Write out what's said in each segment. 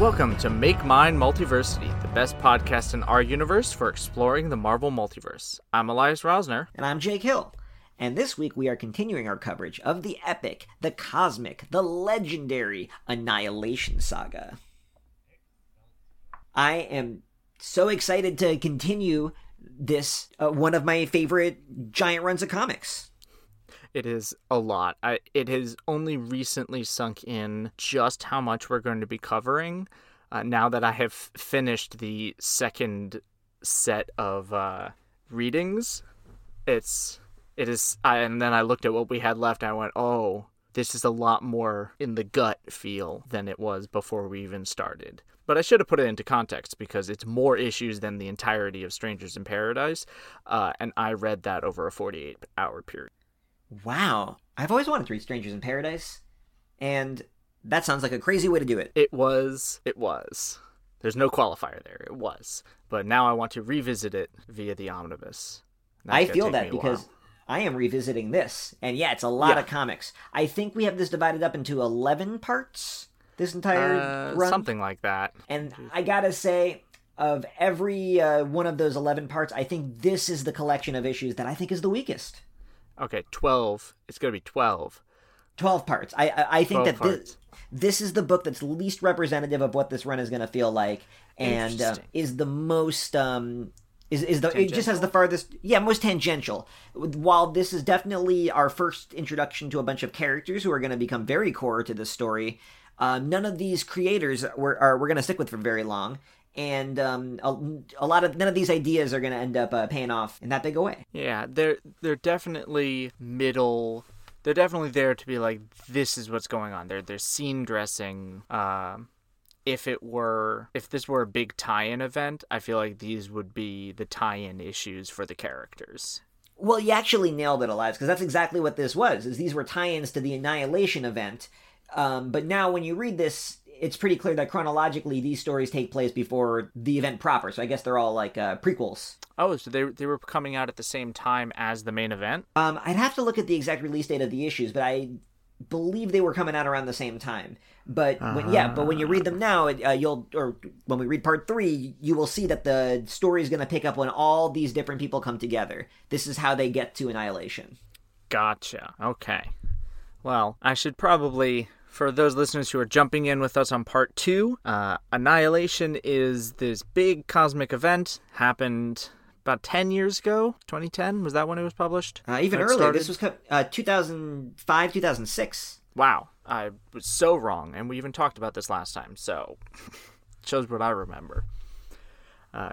Welcome to Make Mine Multiversity, the best podcast in our universe for exploring the Marvel Multiverse. I'm Elias Rosner. And I'm Jake Hill. And this week we are continuing our coverage of the epic, the cosmic, the legendary Annihilation Saga. I am so excited to continue this, one of my favorite giant runs of comics. It is a lot. It has only recently sunk in just how much we're going to be covering now that I have finished the second set of readings. And then I looked at what we had left and I went, oh, this is a lot more in the gut feel than it was before we even started. But I should have put it into context because it's more issues than the entirety of Strangers in Paradise. And I read that over a 48-hour period. Wow. I've always wanted to read Strangers in Paradise, and that sounds like a crazy way to do it. It was. There's no qualifier there. It was. But now I want to revisit it via the omnibus. I feel that because I am revisiting this, and it's a lot of comics. I think we have this divided up into 11 parts, this entire run. Something like that. And I gotta say, of every one of those 11 parts, I think this is the collection of issues that I think is the weakest. Okay, 12. It's going to be 12. 12 parts. I think that this is the book that's least representative of what this run is going to feel like, and is the most it just has the farthest most tangential. While this is definitely our first introduction to a bunch of characters who are going to become very core to this story, none of these creators we're going to stick with for very long. And none of these ideas are going to end up paying off in that big a way. Yeah, they're definitely middle. They're definitely there to be like, this is what's going on. They're scene dressing. If this were a big tie-in event, I feel like these would be the tie-in issues for the characters. Well, you actually nailed it, Elias, because that's exactly what this was. Is these were tie-ins to the Annihilation event, but now when you read this, it's pretty clear that chronologically these stories take place before the event proper, so I guess they're all like prequels. Oh, so they were coming out at the same time as the main event? I'd have to look at the exact release date of the issues, but I believe they were coming out around the same time. But when you read them now, when we read part 3, you will see that the story is going to pick up when all these different people come together. This is how they get to Annihilation. Gotcha. Okay. Well, I should probably, for those listeners who are jumping in with us on part 2, Annihilation is this big cosmic event, happened about 10 years ago, 2010, was that when it was published? Even earlier, started? This was 2005, 2006. Wow, I was so wrong, and we even talked about this last time, so it shows what I remember.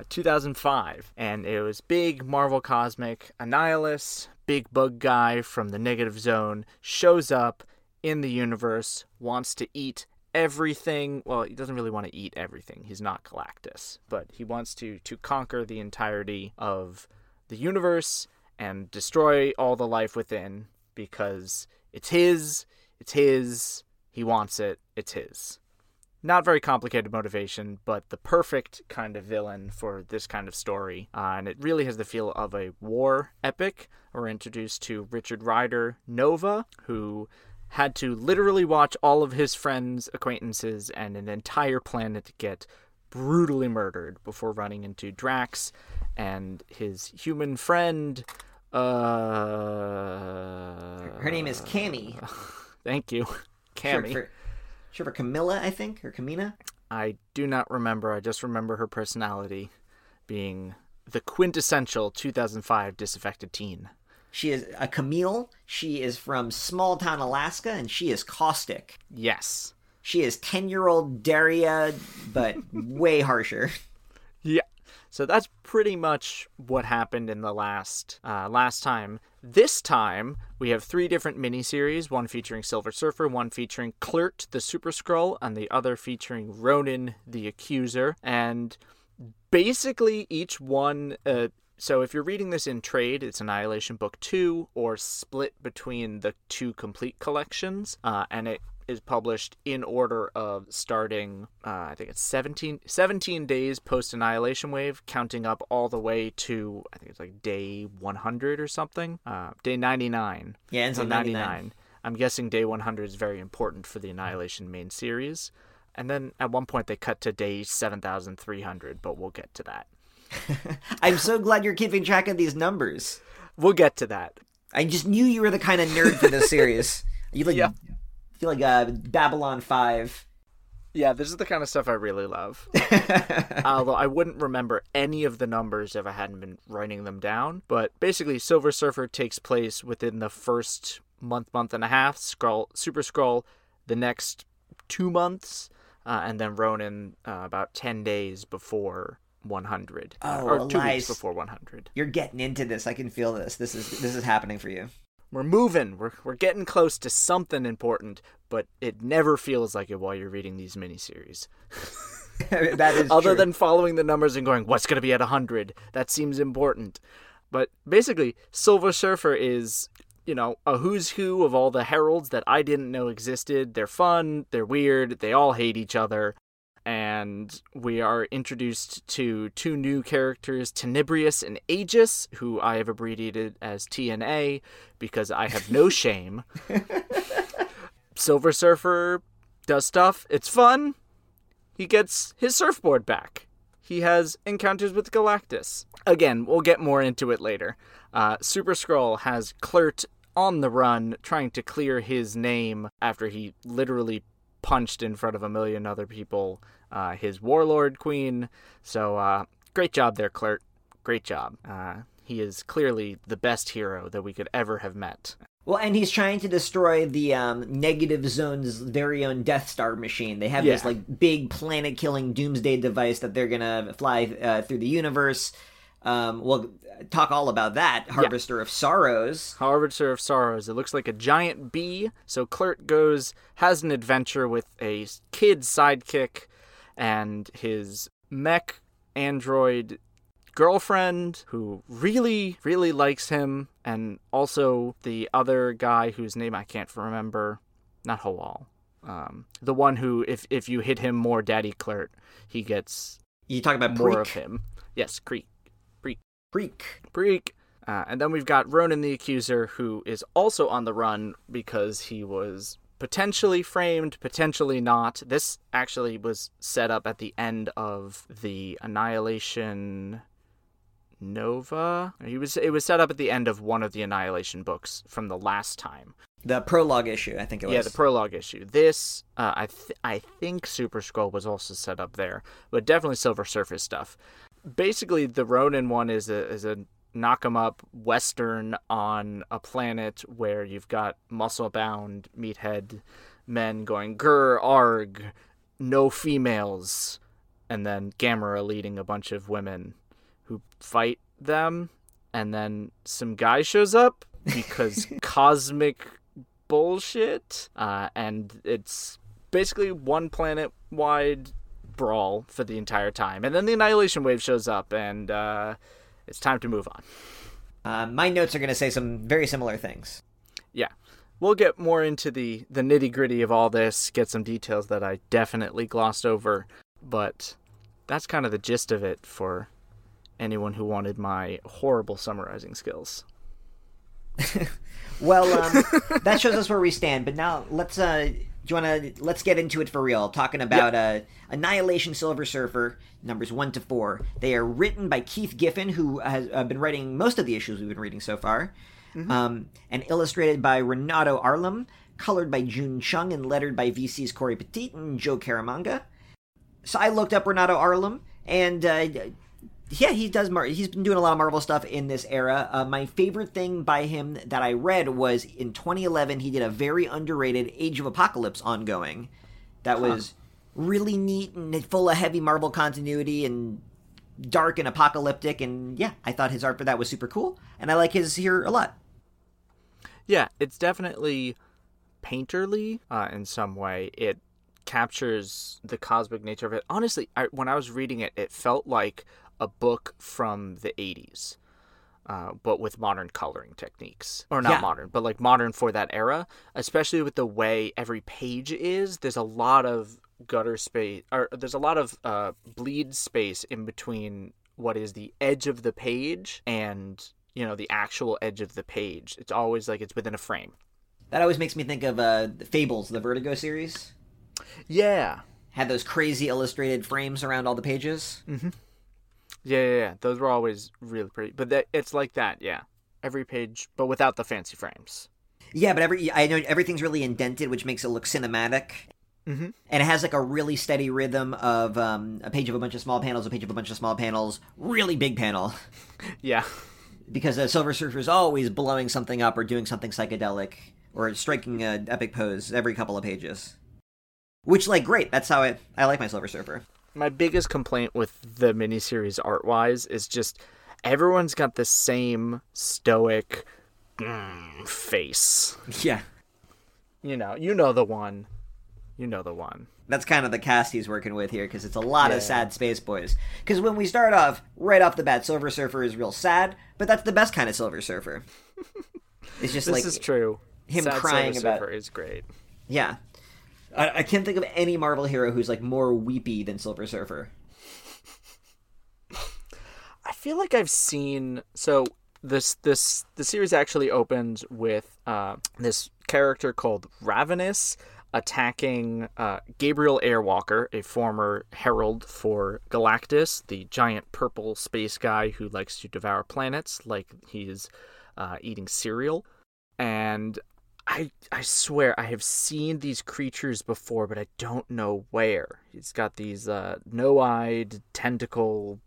2005, and it was big Marvel cosmic. Annihilus, big bug guy from the Negative Zone, shows up in the universe, wants to eat everything. Well, he doesn't really want to eat everything. He's not Galactus, but he wants to conquer the entirety of the universe and destroy all the life within because it's his, he wants it, it's his. Not very complicated motivation, but the perfect kind of villain for this kind of story. And it really has the feel of a war epic. We're introduced to Richard Rider Nova, who had to literally watch all of his friends, acquaintances, and an entire planet get brutally murdered before running into Drax and his human friend. Her name is Cammy. Thank you. Cammy. Sure for Camilla, I think, or Camina. I do not remember. I just remember her personality being the quintessential 2005 disaffected teen. She is a Camille. She is from small town Alaska, and she is caustic. Yes. She is 10-year-old Daria, but way harsher. Yeah. So that's pretty much what happened in the last time. This time, we have 3 different miniseries, one featuring Silver Surfer, one featuring Kl'rt, the Super Skrull, and the other featuring Ronan, the Accuser. And basically each one... So if you're reading this in trade, it's Annihilation Book 2, or split between the 2 complete collections, and it is published in order of starting, I think it's 17 days post-Annihilation Wave, counting up all the way to, I think it's like day 100 or something, day 99. Yeah, it ends on 99. I'm guessing day 100 is very important for the Annihilation main series. And then at one point they cut to day 7,300, but we'll get to that. I'm so glad you're keeping track of these numbers. We'll get to that. I just knew you were the kind of nerd for this series. You like, yeah. Feel like Babylon 5. Yeah, this is the kind of stuff I really love. Although I wouldn't remember any of the numbers if I hadn't been writing them down. But basically, Silver Surfer takes place within the first month and a half. Super Skrull, the next 2 months. And then Ronan about 10 days before 100. Or Elias, 2 weeks before 100. You're getting into this. I can feel this. This is happening for you. We're moving. We're getting close to something important, but it never feels like it while you're reading these miniseries. That is Other true. Than following the numbers and going, what's going to be at 100? That seems important. But basically, Silver Surfer is, you know, a who's who of all the heralds that I didn't know existed. They're fun. They're weird. They all hate each other. And we are introduced to two new characters, Tenebrius and Aegis, who I have abbreviated as TNA because I have no shame. Silver Surfer does stuff. It's fun. He gets his surfboard back. He has encounters with Galactus. Again, we'll get more into it later. Super Skrull has Kl'rt on the run, trying to clear his name after he literally punched in front of a million other people, his warlord queen. So great job there, Kl'rt. Great job. He is clearly the best hero that we could ever have met. Well, and he's trying to destroy the Negative Zone's very own Death Star machine. They have this like big planet-killing doomsday device that they're gonna fly through the universe. We'll talk all about that. Harvester of Sorrows. Harvester of Sorrows. It looks like a giant bee. So Kl'rt has an adventure with a kid sidekick and his mech android girlfriend who really, really likes him. And also the other guy whose name I can't remember. Not Hawal. The one who, if you hit him more, Daddy Kl'rt, he gets you talking about more Preak? Of him. Yes, Kree. Preak. And then we've got Ronan the Accuser, who is also on the run because he was potentially framed, potentially not. This actually was set up at the end of the Annihilation Nova. It was set up at the end of one of the Annihilation books from the last time. The prologue issue, I think it was. Yeah, the prologue issue. This, I think Super Skrull was also set up there, but definitely Silver Surfer stuff. Basically, the Ronan one is a knock-em-up western on a planet where you've got muscle-bound meathead men going, grr, arg, no females, and then Gamera leading a bunch of women who fight them, and then some guy shows up because cosmic bullshit, and it's basically one planet-wide brawl for the entire time. And then the Annihilation Wave shows up, and it's time to move on. My notes are going to say some very similar things. Yeah. We'll get more into the nitty-gritty of all this, get some details that I definitely glossed over, but that's kind of the gist of it for anyone who wanted my horrible summarizing skills. Well, that shows us where we stand, but now let's... Let's get into it for real. Talking about Annihilation Silver Surfer, numbers 1 to 4. They are written by Keith Giffen, who has been writing most of the issues we've been reading so far, and illustrated by Renato Arlem, colored by Jun Chung, and lettered by VCs Corey Petit and Joe Caramanga. So I looked up Renato Arlem, and he does. He's been doing a lot of Marvel stuff in this era. My favorite thing by him that I read was in 2011. He did a very underrated Age of Apocalypse ongoing, that was really neat and full of heavy Marvel continuity and dark and apocalyptic. And I thought his art for that was super cool, and I like his here a lot. Yeah, it's definitely painterly in some way. It captures the cosmic nature of it. Honestly, when I was reading it, it felt like a book from the 80s, but with modern coloring techniques. Or not modern, but like modern for that era, especially with the way every page is. There's a lot of gutter space, or there's a lot of bleed space in between what is the edge of the page and, you know, the actual edge of the page. It's always like it's within a frame. That always makes me think of Fables, the Vertigo series. Yeah. had those crazy illustrated frames around all the pages. Mm-hmm. Yeah. Those were always really pretty. But it's like that, yeah. Every page, but without the fancy frames. Yeah, but I know everything's really indented, which makes it look cinematic. Mm-hmm. And it has like a really steady rhythm of a page of a bunch of small panels, a page of a bunch of small panels, really big panel. Yeah. Because Silver Surfer is always blowing something up or doing something psychedelic or striking an epic pose every couple of pages. Which, like, great. That's how I like my Silver Surfer. My biggest complaint with the miniseries art-wise is just everyone's got the same stoic face. Yeah. You know the one. That's kind of the cast he's working with here, because it's a lot of sad space boys. Because when we start off, right off the bat, Silver Surfer is real sad, but that's the best kind of Silver Surfer. It's just this is true. Him sad crying Silver about Surfer is great. Yeah. I can't think of any Marvel hero who's like more weepy than Silver Surfer. I feel like I've seen this the series actually opens with this character called Ravenous attacking Gabriel Airwalker, a former herald for Galactus, the giant purple space guy who likes to devour planets like he's eating cereal. And I swear I have seen these creatures before, but I don't know where. He's got these no-eyed tentacle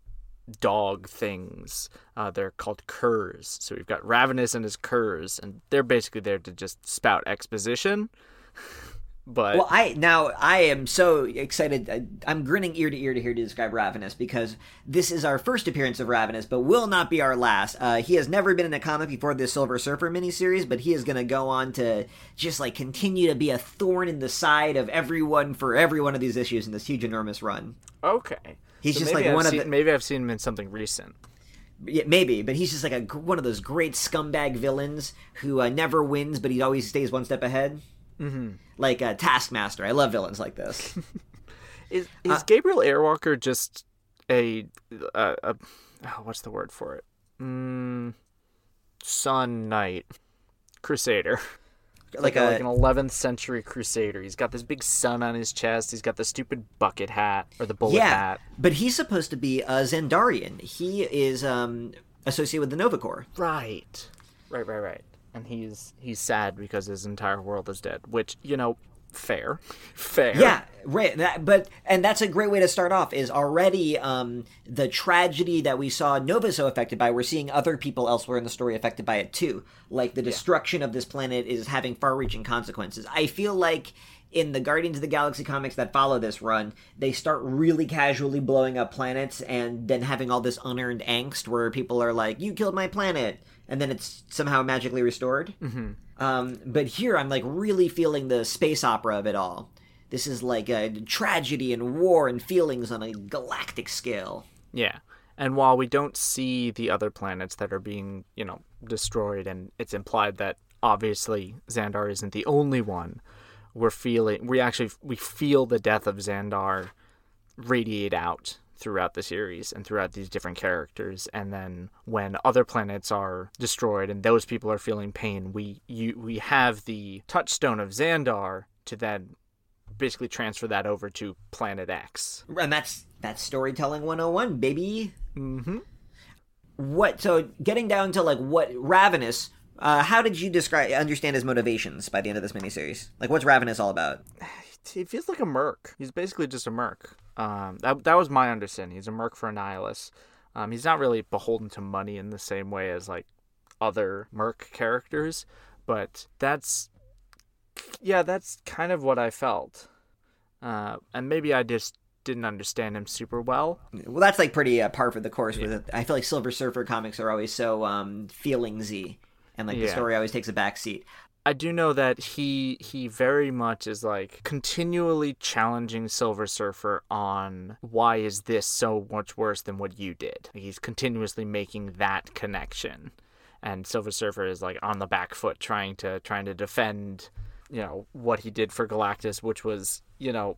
dog things. They're called curs. So we've got Ravenous and his curs, and they're basically there to just spout exposition. But well, I am so excited. I'm grinning ear to ear to hear to describe Ravenous, because this is our first appearance of Ravenous, but will not be our last. He has never been in a comic before this Silver Surfer miniseries, but he is going to go on to just like continue to be a thorn in the side of everyone for every one of these issues in this huge, enormous run. Okay, he's so just like maybe I've seen him in something recent. Yeah, maybe, but he's just like one of those great scumbag villains who never wins, but he always stays one step ahead. Mm-hmm. Like Taskmaster. I love villains like this. Is Gabriel Airwalker just a what's the word for it? Sun Knight. Crusader. Like an 11th century crusader. He's got this big sun on his chest. He's got the stupid bucket hat or the bullet hat. But he's supposed to be a Xandarian. He is associated with the Nova Corps. Right. And he's sad because his entire world is dead, which, fair. Yeah, right. And that's a great way to start off, is already the tragedy that we saw Nova so affected by, we're seeing other people elsewhere in the story affected by it too. Like the destruction of this planet is having far-reaching consequences. I feel like in the Guardians of the Galaxy comics that follow this run, they start really casually blowing up planets and then having all this unearned angst where people are like, you killed my planet. And then it's somehow magically restored. Mm-hmm. But here I'm like really feeling the space opera of it all. This is like a tragedy and war and feelings on a galactic scale. Yeah. And while we don't see the other planets that are being, destroyed, and it's implied that obviously Xandar isn't the only one, we feel the death of Xandar radiate out throughout the series and throughout these different characters. And then when other planets are destroyed and those people are feeling pain, we have the touchstone of Xandar to then basically transfer that over to Planet X. And that's storytelling 101, baby. Mm-hmm. So getting down to like what Ravenous, how did you understand his motivations by the end of this miniseries? Like, what's Ravenous all about? He feels like a merc. He's basically just a merc. That was my understanding. He's a merc for Annihilus. He's not really beholden to money in the same way as like other merc characters, but that's kind of what I felt. And maybe I just didn't understand him super well. Well, that's like pretty par for the course with it. I feel like Silver Surfer comics are always so feelingsy, and like the story always takes a backseat. I do know that he very much is like continually challenging Silver Surfer on why is this so much worse than what you did. He's continuously making that connection, and Silver Surfer is like on the back foot trying to defend, what he did for Galactus, which was,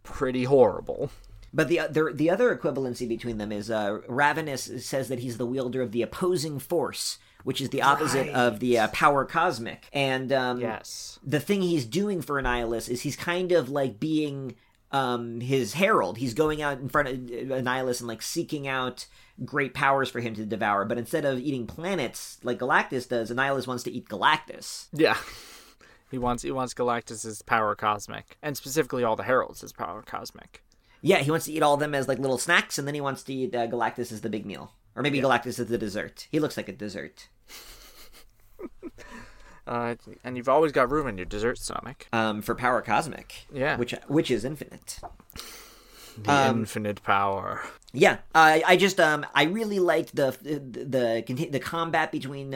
pretty horrible. But the other equivalency between them is Ravenous says that he's the wielder of the opposing force, which is the opposite of the power cosmic. And the thing he's doing for Annihilus is he's kind of like being his herald. He's going out in front of Annihilus and like seeking out great powers for him to devour. But instead of eating planets like Galactus does, Annihilus wants to eat Galactus. Yeah. He wants Galactus's power cosmic, and specifically all the heralds' as power cosmic. Yeah, he wants to eat all of them as like little snacks, and then he wants to eat Galactus as the big meal, or maybe Galactus as the dessert. He looks like a dessert. And you've always got room in your dessert stomach for power cosmic. Yeah, which is infinite. The infinite power. Yeah, I just I really liked the combat between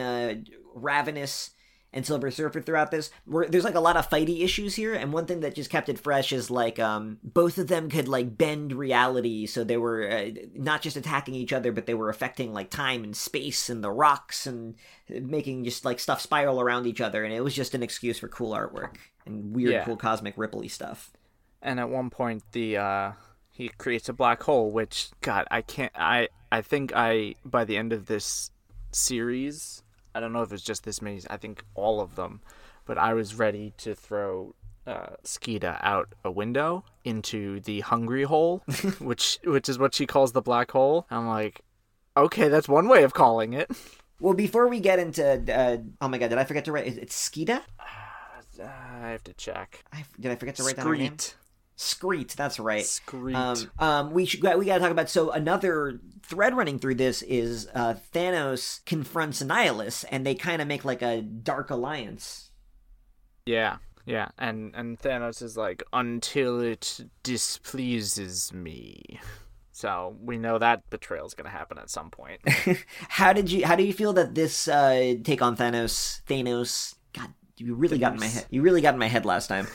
Ravenous and Silver Surfer throughout this. There's like a lot of fighty issues here, and one thing that just kept it fresh is like both of them could like bend reality, so they were not just attacking each other, but they were affecting like time and space and the rocks and making just like stuff spiral around each other, and it was just an excuse for cool artwork and weird cool cosmic ripply stuff. And at one point he creates a black hole, which God, I think by the end of this series, I don't know if it's just this many, I think all of them, but I was ready to throw Skeeta out a window into the hungry hole, which is what she calls the black hole. I'm like, okay, that's one way of calling it. Well, before we get into, oh my God, did I forget to write, it's Skeeta? I have to check. Did I forget to write that name? Skreet, that's right. Skreet. We gotta talk about, so another thread running through this is Thanos confronts Annihilus, and they kind of make like a dark alliance. Yeah, and Thanos is like, until it displeases me. So we know that betrayal is gonna happen at some point. How do you feel that this take on Thanos? God. You really got in my head last time.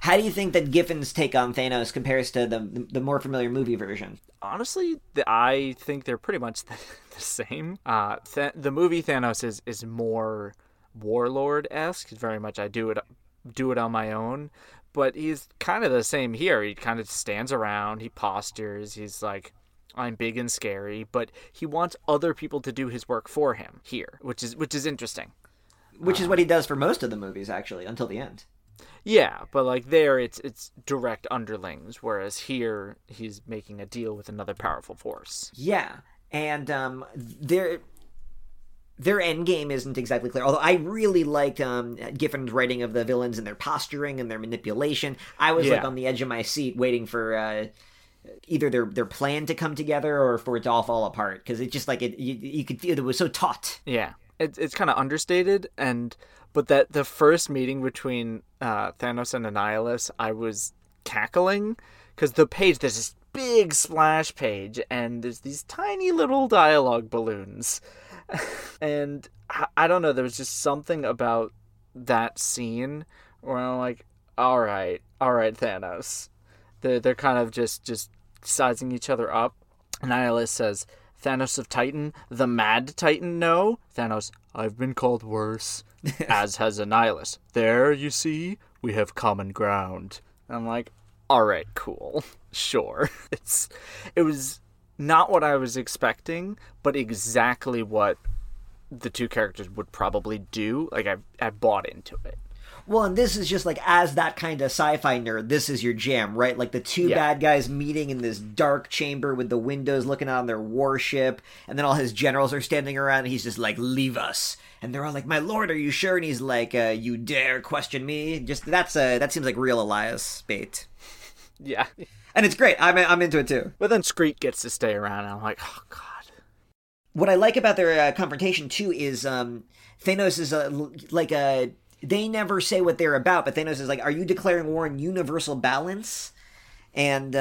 How do you think that Giffen's take on Thanos compares to the more familiar movie version? Honestly, I think they're pretty much the same. The movie Thanos is more warlord-esque. Very much, I do it on my own. But he's kind of the same here. He kind of stands around. He postures. He's like, I'm big and scary. But he wants other people to do his work for him here, which is interesting. Which is what he does for most of the movies, actually, until the end. Yeah, but like there, it's direct underlings, whereas here he's making a deal with another powerful force. Yeah, and their end game isn't exactly clear. Although I really liked Giffen's writing of the villains and their posturing and their manipulation. I was like on the edge of my seat waiting for either their plan to come together or for it to all fall apart, because it just like you could feel it was so taut. Yeah. It's kind of understated, but that the first meeting between Thanos and Annihilus, I was cackling because there's this big splash page, and there's these tiny little dialogue balloons, and I don't know, there was just something about that scene where I'm like, all right, Thanos, they're kind of just sizing each other up. Annihilus says, Thanos of Titan, the mad Titan, no. Thanos, I've been called worse, as has Annihilus. There, you see, we have common ground. And I'm like, all right, cool, sure. It was not what I was expecting, but exactly what the two characters would probably do. Like, I bought into it. Well, and this is just like, as that kind of sci-fi nerd, this is your jam, right? Like the two bad guys meeting in this dark chamber with the windows looking out on their warship, and then all his generals are standing around, and he's just like, leave us. And they're all like, my lord, are you sure? And he's like, you dare question me? Just that seems like real Elias bait. Yeah. And it's great. I'm into it too. But then Skreet gets to stay around, and I'm like, oh, God. What I like about their confrontation, too, is Thanos is they never say what they're about, but Thanos is like, are you declaring war on universal balance? And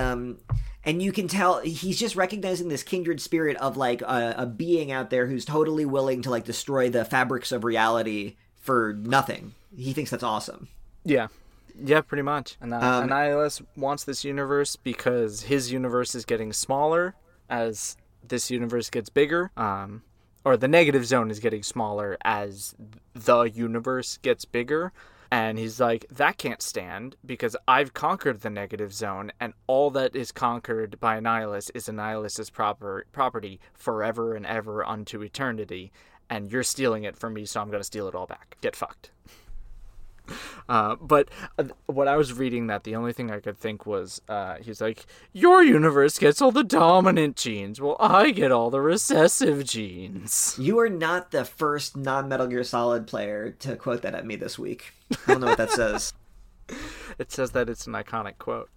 you can tell he's just recognizing this kindred spirit of like a being out there who's totally willing to like destroy the fabrics of reality for nothing. He thinks that's awesome. Yeah, pretty much. And Annihilus wants this universe because his universe is getting smaller as this universe gets bigger. Or the negative zone is getting smaller as the universe gets bigger. And he's like, that can't stand because I've conquered the negative zone, and all that is conquered by Annihilus is Annihilus's property forever and ever unto eternity. And you're stealing it from me, so I'm going to steal it all back. Get fucked. But what I was reading, that the only thing I could think was, he's like, your universe gets all the dominant genes. Well, I get all the recessive genes. You are not the first non-Metal Gear Solid player to quote that at me this week. I don't know what that says. It says that it's an iconic quote.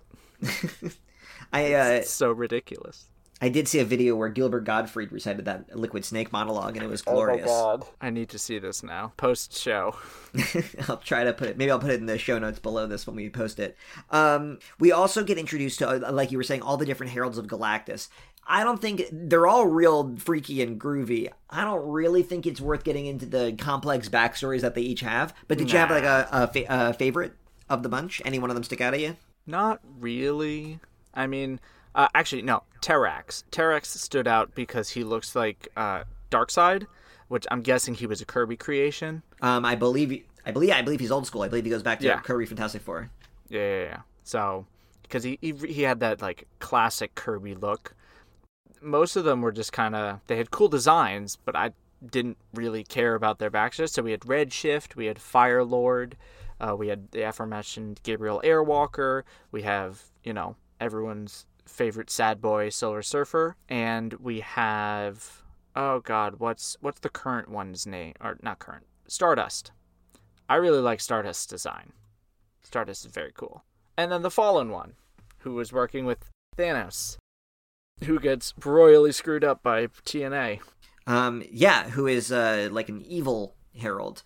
It's so ridiculous. I did see a video where Gilbert Gottfried recited that Liquid Snake monologue, and it was glorious. Oh my God. I need to see this now. Post show. I'll try to put it. Maybe I'll put it in the show notes below this when we post it. We also get introduced to, like you were saying, all the different Heralds of Galactus. I don't think they're all real freaky and groovy. I don't really think it's worth getting into the complex backstories that they each have. But did you have like a favorite of the bunch? Any one of them stick out at you? Not really. I mean, actually, no. Terrax. Terrax stood out because he looks like Darkseid, which I'm guessing he was a Kirby creation. I believe he's old school. I believe he goes back to Kirby Fantastic Four. Yeah. So, because he had that like classic Kirby look. Most of them were just kind of, they had cool designs, but I didn't really care about their backstory. So we had Redshift, we had Fire Lord, we had the aforementioned Gabriel Airwalker. We have, everyone's favorite sad boy, Silver Surfer, and we have what's the current one's name? Or not current, Stardust. I really like Stardust's design. Stardust is very cool. And then the Fallen One, who was working with Thanos, who gets royally screwed up by TNA. Who is like an evil herald.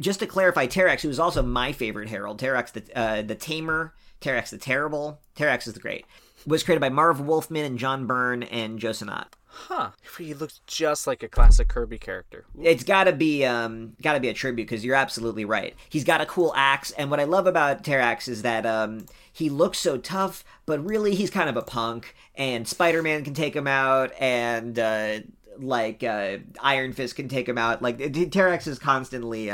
Just to clarify, Terrax, who is also my favorite herald, Terrax the Tamer, Terrax the Terrible, Terrax is the Great, was created by Marv Wolfman and John Byrne and Joe Sinnott. Huh. He looks just like a classic Kirby character. Ooh. It's gotta be a tribute, because you're absolutely right. He's got a cool axe, and what I love about Terrax is that he looks so tough, but really he's kind of a punk, and Spider-Man can take him out, and Iron Fist can take him out. Like, Terrax is constantly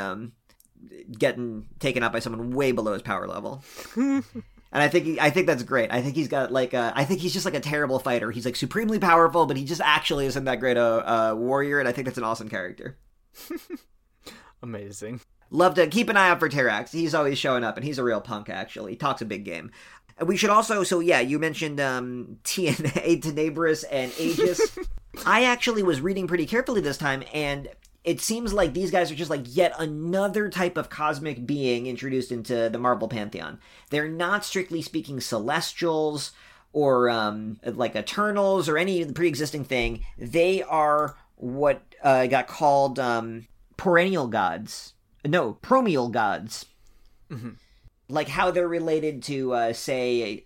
getting taken out by someone way below his power level. And I think that's great. I think he's got he's just like a terrible fighter. He's like supremely powerful, but he just actually isn't that great a warrior. And I think that's an awesome character. Amazing. Love to keep an eye out for Terrax. He's always showing up, and he's a real punk. Actually, he talks a big game. And we should also. So yeah, you mentioned TNA, Tenebris, and Aegis. I actually was reading pretty carefully this time, and it seems like these guys are just like yet another type of cosmic being introduced into the Marvel pantheon. They're not strictly speaking Celestials or Eternals or any pre-existing thing. They are what got called Promeal gods. Mm-hmm. Like how they're related to, say,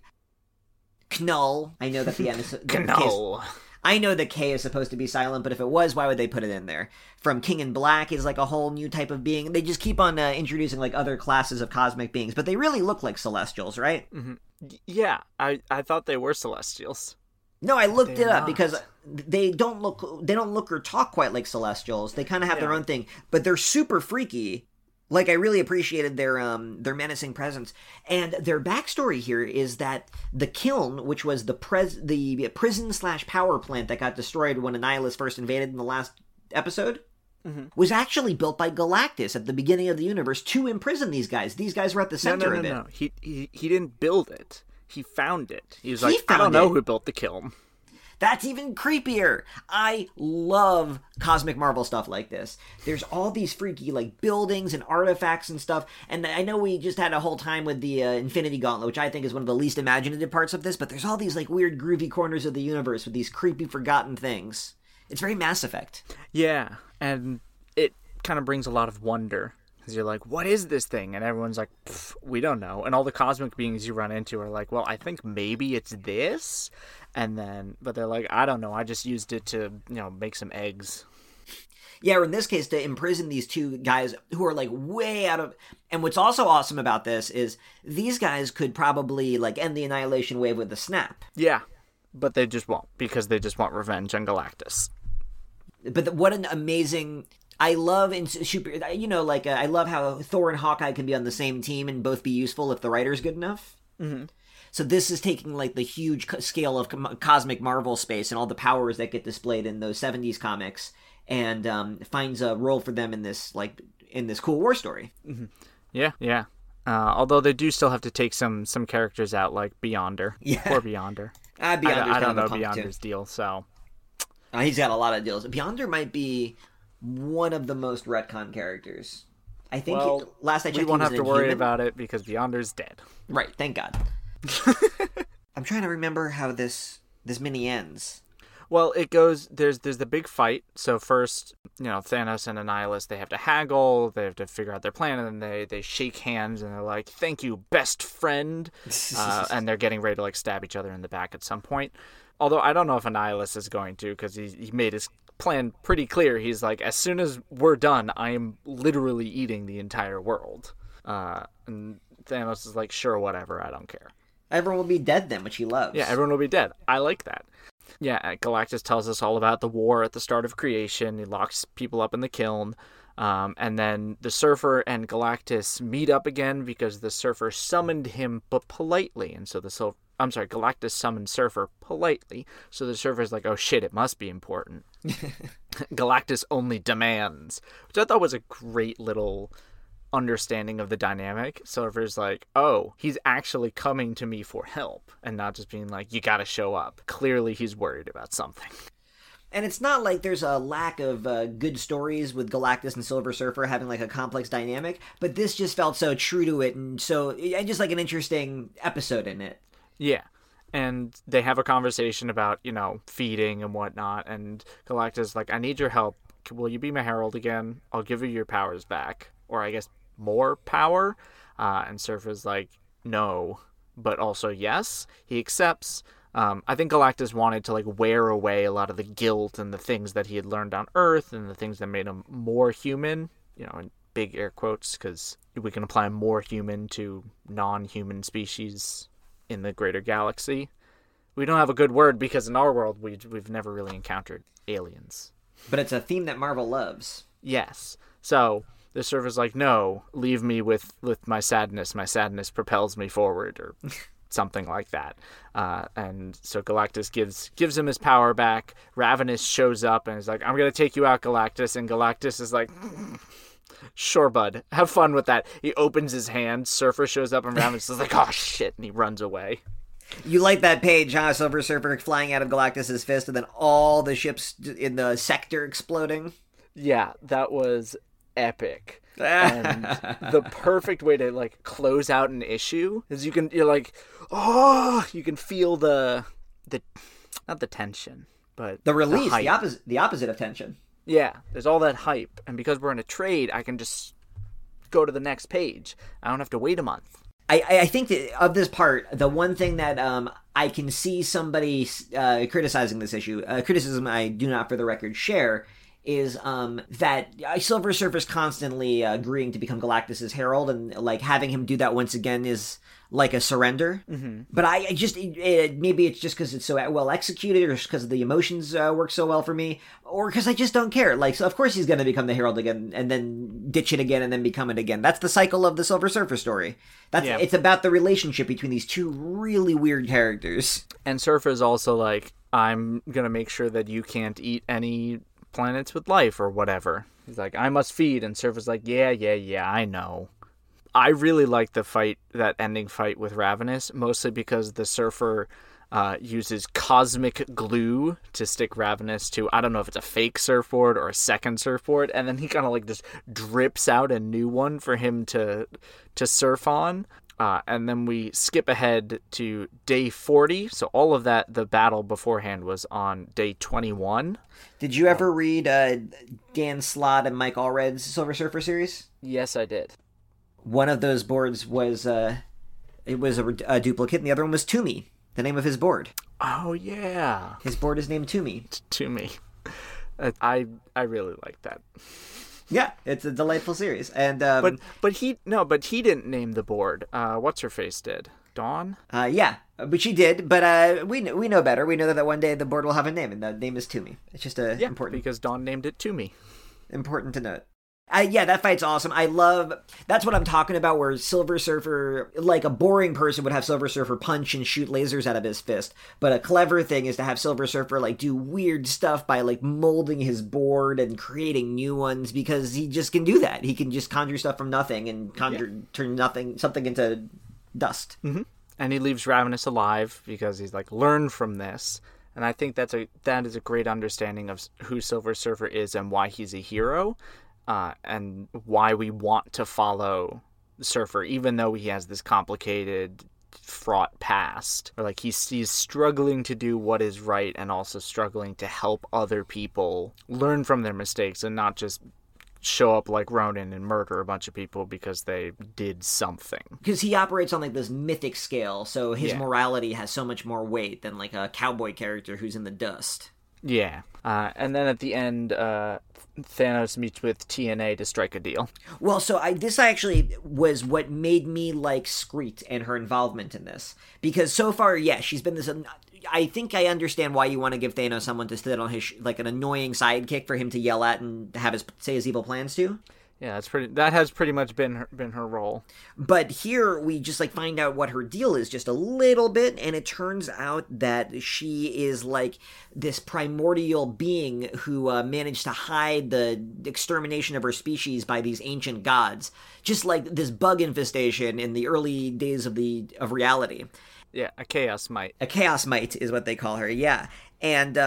Knull. I know that the episode... Knull. I know the K is supposed to be silent, but if it was, why would they put it in there? From King in Black is like a whole new type of being. They just keep on introducing like other classes of cosmic beings, but they really look like Celestials, right? Mm-hmm. Yeah, I thought they were Celestials. No, I looked it up because they don't look or talk quite like Celestials. They kind of have their own thing, but they're super freaky. Like, I really appreciated their menacing presence. And their backstory here is that the kiln, which was the prison/power plant that got destroyed when Annihilus first invaded in the last episode, mm-hmm. was actually built by Galactus at the beginning of the universe to imprison these guys. These guys were at the center of it. No. He didn't build it. He found it. He was like, I don't know who built the kiln. That's even creepier. I love cosmic Marvel stuff like this. There's all these freaky like buildings and artifacts and stuff. And I know we just had a whole time with the Infinity Gauntlet, which I think is one of the least imaginative parts of this, but there's all these like weird groovy corners of the universe with these creepy forgotten things. It's very Mass Effect. Yeah, and it kind of brings a lot of wonder. Because you're like, what is this thing? And everyone's like, we don't know. And all the cosmic beings you run into are like, well, I think maybe it's this. And then, but they're like, I don't know. I just used it to, make some eggs. Yeah, or in this case, to imprison these two guys who are like way out of... And what's also awesome about this is these guys could probably like end the Annihilation Wave with a snap. Yeah, but they just won't, because they just want revenge on Galactus. But what an amazing... I love in super, I love how Thor and Hawkeye can be on the same team and both be useful if the writer's good enough. Mm-hmm. So this is taking like the huge scale of cosmic Marvel space and all the powers that get displayed in those 70s comics and finds a role for them in this cool war story. Mm-hmm. Yeah. Although they do still have to take some characters out, like Beyonder. Yeah. Poor Beyonder. I don't know Beyonder's deal, so... he's got a lot of deals. Beyonder might be one of the most retcon characters. I think last I checked, we won't have to worry about it because Beyonder's dead. Right, thank God. I'm trying to remember how this mini ends. Well, it goes, there's the big fight. So first, Thanos and Annihilus, they have to haggle, they have to figure out their plan, and then they shake hands, and they're like, thank you, best friend. And they're getting ready to stab each other in the back at some point. Although I don't know if Annihilus is going to, because he made his plan pretty clear. He's like, as soon as we're done, I am literally eating the entire world. And Thanos is like, sure, whatever, I don't care. Everyone will be dead then, which he loves. Yeah, everyone will be dead. I like that. Yeah, Galactus tells us all about the war at the start of creation. He locks people up in the kiln. And then the Surfer and Galactus meet up again because the Surfer summoned him, but politely. And so Galactus summoned Surfer politely. So the Surfer's like, oh shit, it must be important. Galactus only demands. Which I thought was a great little understanding of the dynamic. Surfer's like, oh, he's actually coming to me for help. And not just being like, you gotta show up. Clearly he's worried about something. And it's not like there's a lack of good stories with Galactus and Silver Surfer having a complex dynamic, but this just felt so true to it and so just an interesting episode in it. Yeah. And they have a conversation about, feeding and whatnot. And Galactus like, I need your help. Will you be my herald again? I'll give you your powers back. Or I guess more power. And Surfer's like, no, but also yes. He accepts. I think Galactus wanted to wear away a lot of the guilt and the things that he had learned on Earth and the things that made him more human, in big air quotes, because we can apply more human to non-human species in the greater galaxy. We don't have a good word because in our world, we've never really encountered aliens. But it's a theme that Marvel loves. Yes. So the Surfer's like, no, leave me with my sadness. My sadness propels me forward or something like that. And so Galactus gives him his power back. Ravenous shows up and is like, I'm going to take you out, Galactus. And Galactus is like, sure, bud. Have fun with that. He opens his hand. Surfer shows up and Ravenous is like, oh, shit. And he runs away. You like that page, huh? Silver Surfer flying out of Galactus's fist and then all the ships in the sector exploding. Yeah, that was epic. And the perfect way to close out an issue is you can feel the not the tension, but the release, the opposite of tension. Yeah, there's all that hype, and because we're in a trade, I can just go to the next page. I don't have to wait a month. I think that of this part, the one thing that I can see somebody criticizing this issue, criticism I do not for the record share, is that Silver Surfer's constantly agreeing to become Galactus's herald, and having him do that once again is a surrender. Mm-hmm. But I just maybe it's just because it's so well executed, or because the emotions work so well for me, or because I just don't care. So of course he's going to become the herald again, and then ditch it again, and then become it again. That's the cycle of the Silver Surfer story. It's about the relationship between these two really weird characters. And Surfer's also like, I'm going to make sure that you can't eat any planets with life or whatever. He's like, I must feed. And Surfer's like, yeah, I know. I really like the fight, that ending fight with Ravenous, mostly because the Surfer uses cosmic glue to stick Ravenous to, I don't know if it's a fake surfboard or a second surfboard, and then he kind of just drips out a new one for him to surf on. And then we skip ahead to day 40. So all of that, the battle beforehand, was on day 21. Did you ever read Dan Slott and Mike Allred's Silver Surfer series? Yes, I did. One of those boards was, a duplicate, and the other one was Toomey, the name of his board. Oh, yeah. His board is named Toomey. Toomey. I really like that. Yeah, it's a delightful series, and but he didn't name the board. What's her face did? Dawn. Yeah, but she did. But we know better. We know that one day the board will have a name, and the name is Toomey. It's just important because Dawn named it Toomey. Important to note. Yeah, that fight's awesome. I love... That's what I'm talking about, where Silver Surfer... Like, a boring person would have Silver Surfer punch and shoot lasers out of his fist. But a clever thing is to have Silver Surfer, like, do weird stuff by, like, molding his board and creating new ones, because he just can do that. He can just conjure stuff from nothing and turn something into dust. Mm-hmm. And he leaves Ravenous alive because he's like, learn from this. And I think that is a great understanding of who Silver Surfer is and why he's a hero, and why we want to follow Surfer, even though he has this complicated, fraught past. Or like he's struggling to do what is right and also struggling to help other people learn from their mistakes and not just show up like Ronan and murder a bunch of people because they did something. Because he operates on like this mythic scale, so his morality has so much more weight than like a cowboy character who's in the dust. Yeah. And then at the end, Thanos meets with TNA to strike a deal. Well, so this actually was what made me like Skreet and her involvement in this. Because so far, she's been this... I think I understand why you want to give Thanos someone to sit on his... like an annoying sidekick for him to yell at and have his say his evil plans to. Yeah, that has pretty much been her role. But here we just like find out what her deal is just a little bit, and it turns out that she is like this primordial being who managed to hide the extermination of her species by these ancient gods, just like this bug infestation in the early days of reality. Yeah, a chaos mite. A chaos mite is what they call her, yeah. And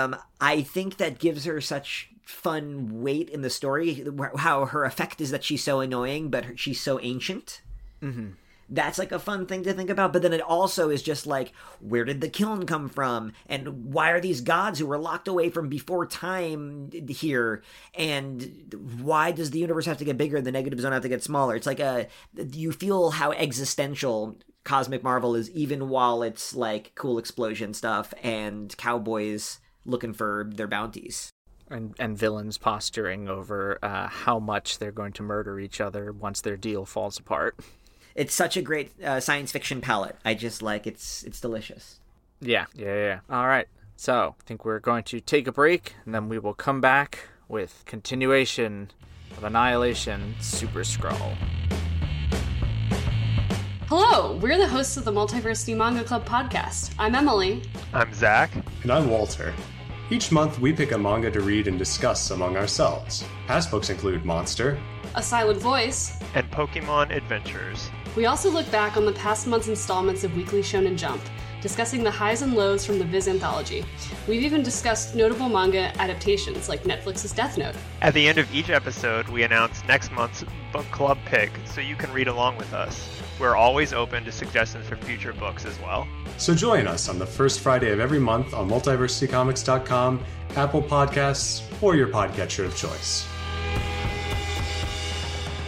I think that gives her such fun weight in the story, how her effect is that she's so annoying, but she's so ancient. Mm-hmm. That's like a fun thing to think about. But then it also is just like, where did the kiln come from? And why are these gods who were locked away from before time here? And why does the universe have to get bigger and the negative zone have to get smaller? It's like you feel how existential Cosmic Marvel is, even while it's like cool explosion stuff and cowboys looking for their bounties. And villains posturing over how much they're going to murder each other once their deal falls apart. It's such a great science fiction palette. I just like it's delicious. Yeah. All right. So I think we're going to take a break, and then we will come back with continuation of Annihilation Super Skrull. Hello, we're the hosts of the Multiversity Manga Club podcast. I'm Emily. I'm Zach. And I'm Walter. Each month, we pick a manga to read and discuss among ourselves. Past books include Monster, A Silent Voice, and Pokemon Adventures. We also look back on the past month's installments of Weekly Shonen Jump, discussing the highs and lows from the Viz anthology. We've even discussed notable manga adaptations, like Netflix's Death Note. At the end of each episode, we announce next month's book club pick, so you can read along with us. We're always open to suggestions for future books as well. So join us on the first Friday of every month on multiversitycomics.com, Apple Podcasts, or your podcatcher of choice.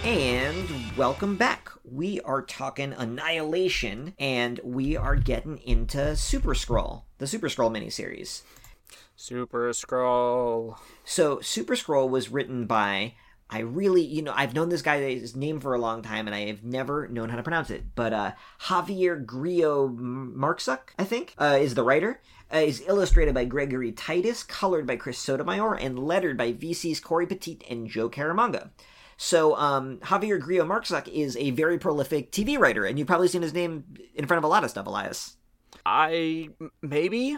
And welcome back. We are talking Annihilation, and we are getting into Super Skrull, the Super Skrull miniseries. Super Skrull. So Super Skrull was written by... I've known this guy's name for a long time, and I have never known how to pronounce it. But Javier Grillo Marczuk, I think, is the writer. Is illustrated by Gregory Titus, colored by Chris Sotomayor, and lettered by VCs Corey Petit and Joe Caramanga. So Javier Grillo Marczuk is a very prolific TV writer, and you've probably seen his name in front of a lot of stuff, Elias. Maybe?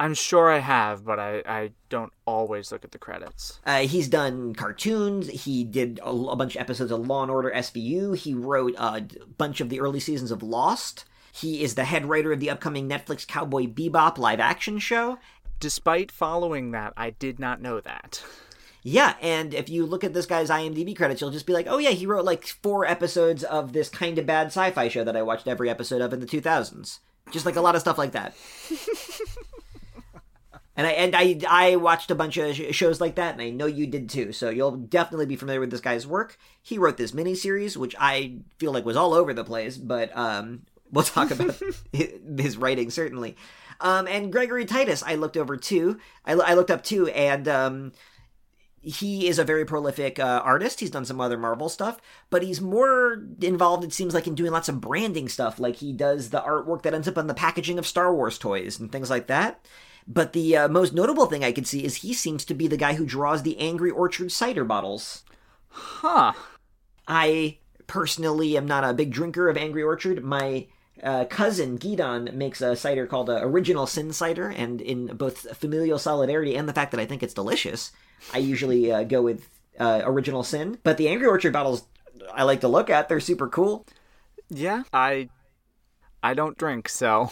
I'm sure I have, but I don't always look at the credits. He's done cartoons. He did a bunch of episodes of Law & Order SVU. He wrote a bunch of the early seasons of Lost. He is the head writer of the upcoming Netflix Cowboy Bebop live-action show. Despite following that, I did not know that. Yeah, and if you look at this guy's IMDb credits, you'll just be like, oh yeah, he wrote like 4 episodes of this kind of bad sci-fi show that I watched every episode of in the 2000s. Just like a lot of stuff like that. And I watched a bunch of shows like that, and I know you did too, so you'll definitely be familiar with this guy's work. He wrote this miniseries, which I feel like was all over the place, but we'll talk about his writing, certainly. And Gregory Titus, I looked over too. I looked up too, and he is a very prolific artist. He's done some other Marvel stuff, but he's more involved, it seems like, in doing lots of branding stuff. Like, he does the artwork that ends up on the packaging of Star Wars toys and things like that. But the most notable thing I could see is he seems to be the guy who draws the Angry Orchard cider bottles. Huh. I personally am not a big drinker of Angry Orchard. My cousin, Gidon, makes a cider called Original Sin Cider, and in both familial solidarity and the fact that I think it's delicious, I usually go with Original Sin. But the Angry Orchard bottles I like to look at. They're super cool. Yeah, I don't drink, so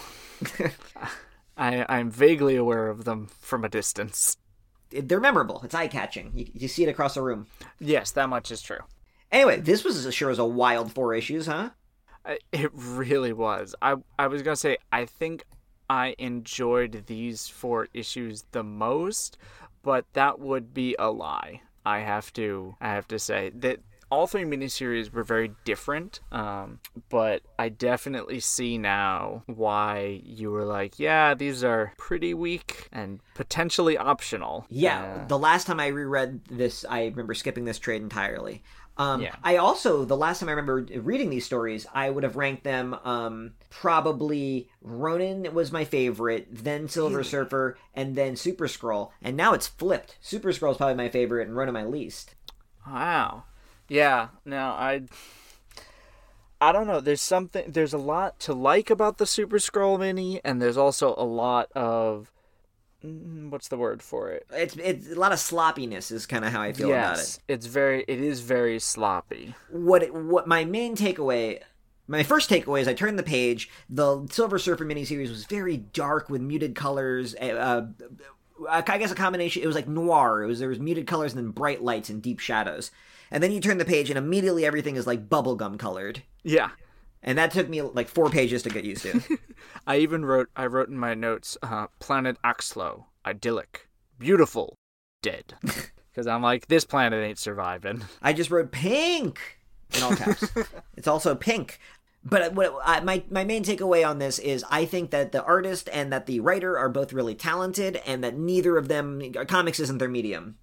I'm vaguely aware of them from a distance. They're memorable. It's eye-catching. You see it across the room. Yes, that much is true. Anyway, this was sure as a wild 4 issues, huh? It really was. I was going to say, I think I enjoyed these 4 issues the most, but that would be a lie. I have to say that all 3 miniseries were very different, but I definitely see now why you were like, yeah, these are pretty weak and potentially optional. Yeah, the last time I reread this, I remember skipping this trade entirely. Yeah. I also, the last time I remember reading these stories, I would have ranked them probably Ronan was my favorite, then Silver Surfer, and then Super Skrull, and now it's flipped. Super Skrull's probably my favorite and Ronan my least. Wow. Yeah, no, I don't know. There's a lot to like about the Super Skrull mini, and there's also a lot of, what's the word for it? It's a lot of sloppiness is kind of how I feel about it. Yes, it is very sloppy. What my main takeaway, my first takeaway is I turned the page. The Silver Surfer miniseries was very dark with muted colors, I guess a combination. It was like noir. There was muted colors and then bright lights and deep shadows. And then you turn the page and immediately everything is like bubblegum colored. Yeah. And that took me like 4 pages to get used to. I wrote in my notes, Planet Axlo, idyllic, beautiful, dead. Because I'm like, this planet ain't surviving. I just wrote pink in all caps. It's also pink. But my main takeaway on this is I think that the artist and that the writer are both really talented and that neither of them, comics isn't their medium.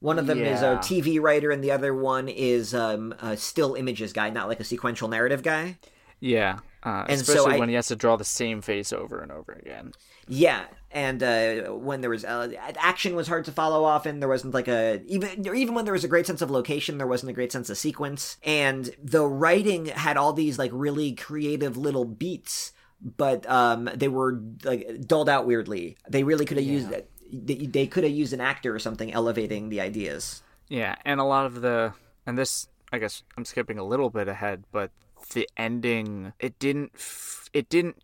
One of them is a TV writer, and the other one is a still images guy, not like a sequential narrative guy. Yeah, and especially when he has to draw the same face over and over again. Yeah, and when there was action was hard to follow often. There wasn't like even when there was a great sense of location, there wasn't a great sense of sequence. And the writing had all these like really creative little beats, but they were like dulled out weirdly. They really could have used it. They could have used an actor or something elevating the ideas. Yeah, and a lot of this, I guess I'm skipping a little bit ahead, but the ending, it didn't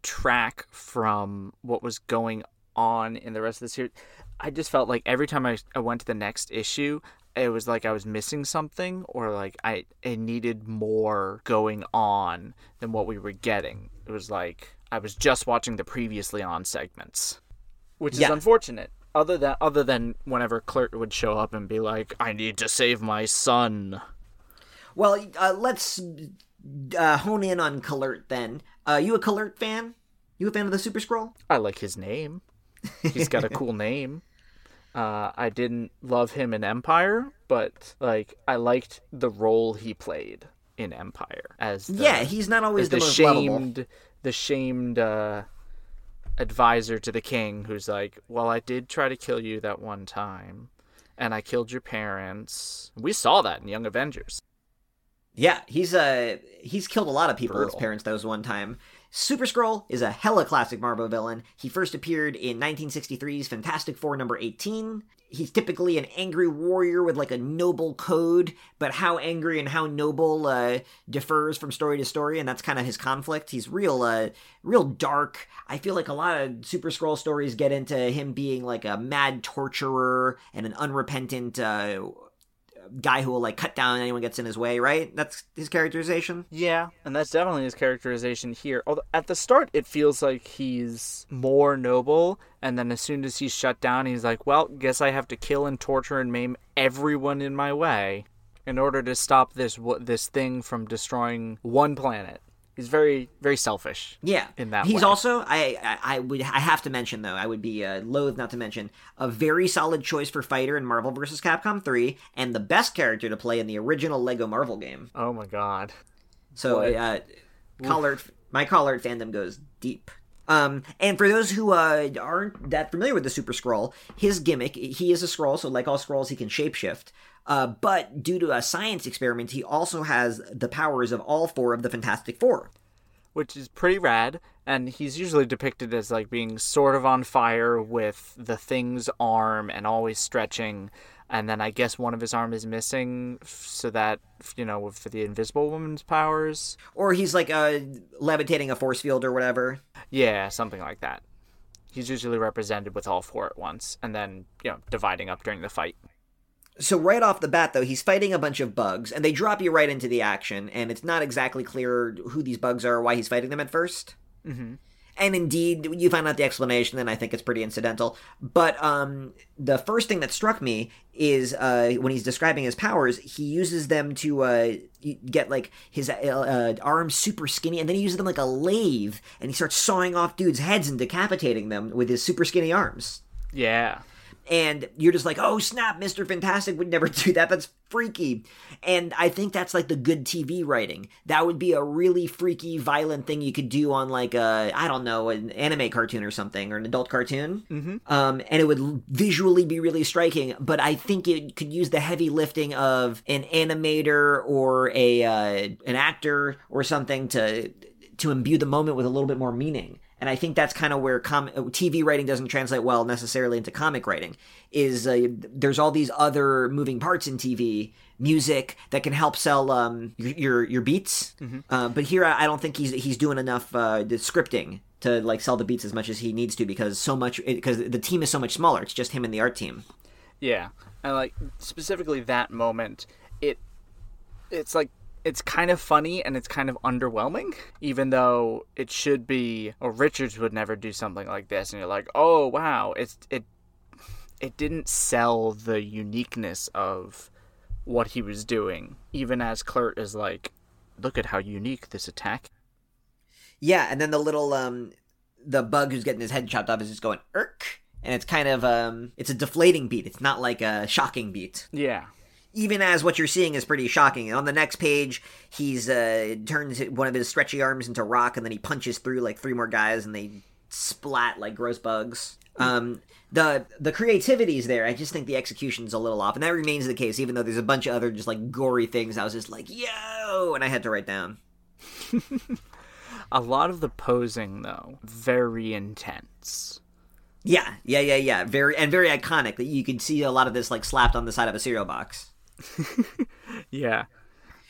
track from what was going on in the rest of the series. I just felt like every time I went to the next issue, it was like I was missing something, or like I needed more going on than what we were getting. It was like I was just watching the previously on segments, which is unfortunate. Other than whenever Kl'rt would show up and be like, I need to save my son. Well, let's hone in on Kl'rt then. You a Kl'rt fan? You a fan of the Super Skrull? I like his name. He's got a cool name. I didn't love him in Empire, but like I liked the role he played in Empire. He's not always the most lovable. The shamed... advisor to the king who's like, well, I did try to kill you that one time and I killed your parents. We saw that in Young Avengers. Yeah, he's killed a lot of people. Brutal. His parents those one time. Super Skrull is a hella classic Marvel villain. He first appeared in 1963's Fantastic Four number 18. He's typically an angry warrior with like a noble code, but how angry and how noble differs from story to story, and that's kind of his conflict. He's real dark. I feel like a lot of Super Skrull stories get into him being like a mad torturer and an unrepentant guy who will like cut down anyone gets in his way, right? That's his characterization. Yeah, and that's definitely his characterization here. Although at the start it feels like he's more noble, and then as soon as he's shut down, he's like, well, guess I have to kill and torture and maim everyone in my way in order to stop this thing from destroying one planet. He's very, very selfish. Yeah, in that he's way. Also, I have to mention though, I would be loath not to mention a very solid choice for fighter in Marvel vs. Capcom 3, and the best character to play in the original Lego Marvel game. Oh my god! So, my Kl'rt fandom goes deep. And for those who aren't that familiar with the Super Skrull, his gimmick—he is a Skrull, so like all Skrulls, he can shapeshift. But due to a science experiment, he also has the powers of all four of the Fantastic Four. Which is pretty rad, and he's usually depicted as, like, being sort of on fire with the Thing's arm and always stretching, and then I guess one of his arm is missing, so that, you know, for the Invisible Woman's powers. Or he's, like, levitating a force field or whatever. Yeah, something like that. He's usually represented with all four at once, and then, you know, dividing up during the fight. So right off the bat, though, he's fighting a bunch of bugs, and they drop you right into the action, and it's not exactly clear who these bugs are or why he's fighting them at first. Mm-hmm. And indeed, you find out the explanation, and I think it's pretty incidental. But the first thing that struck me is when he's describing his powers, he uses them to get, like, his arms super skinny, and then he uses them like a lathe, and he starts sawing off dudes' heads and decapitating them with his super skinny arms. Yeah. And you're just like, oh, snap, Mr. Fantastic would never do that. That's freaky. And I think that's, like, the good TV writing. That would be a really freaky, violent thing you could do on, like, a, I don't know, an anime cartoon or something, or an adult cartoon. Mm-hmm. And it would visually be really striking, but I think it could use the heavy lifting of an animator or an actor or something to imbue the moment with a little bit more meaning. And I think that's kind of where TV writing doesn't translate well necessarily into comic writing, is there's all these other moving parts in TV, music that can help sell your beats. Mm-hmm. But here I don't think he's doing enough scripting to, like, sell the beats as much as he needs to, because the team is so much smaller. It's just him and the art team. Yeah. And, like, specifically that moment, it's like, it's kind of funny and it's kind of underwhelming, even though it should be, or Richards would never do something like this, and you're like, oh, wow, it didn't sell the uniqueness of what he was doing, even as Kl'rt is like, look at how unique this attack. Yeah, and then the little, the bug who's getting his head chopped off is just going, irk, and it's kind of, it's a deflating beat, it's not like a shocking beat. Yeah. Even as what you're seeing is pretty shocking. And on the next page, he's turns one of his stretchy arms into rock, and then he punches through, like, three more guys, and they splat like gross bugs. The creativity is there. I just think the execution's a little off, and that remains the case, even though there's a bunch of other just, like, gory things. I was just like, yo, and I had to write down. A lot of the posing, though, very intense. Yeah. Very iconic. You could see a lot of this, like, slapped on the side of a cereal box. Yeah.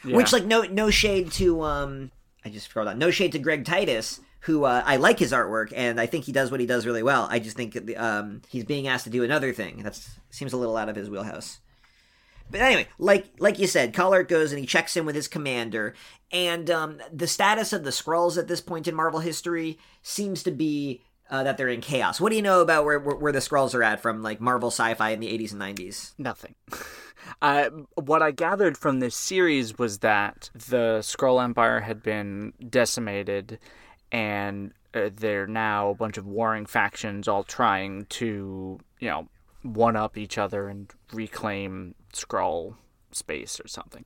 Which, like, no shade to I just scrolled down. No shade to Greg Titus, who I like his artwork, and I think he does what he does really well. I just think he's being asked to do another thing that seems a little out of his wheelhouse. But anyway, like you said, Collard goes and he checks in with his commander, and the status of the Skrulls at this point in Marvel history seems to be that they're in chaos. What do you know about where the Skrulls are at from, like, Marvel sci-fi in the 80s and 90s? Nothing. What I gathered from this series was that the Skrull Empire had been decimated, and they're now a bunch of warring factions all trying to, you know, one-up each other and reclaim Skrull space or something.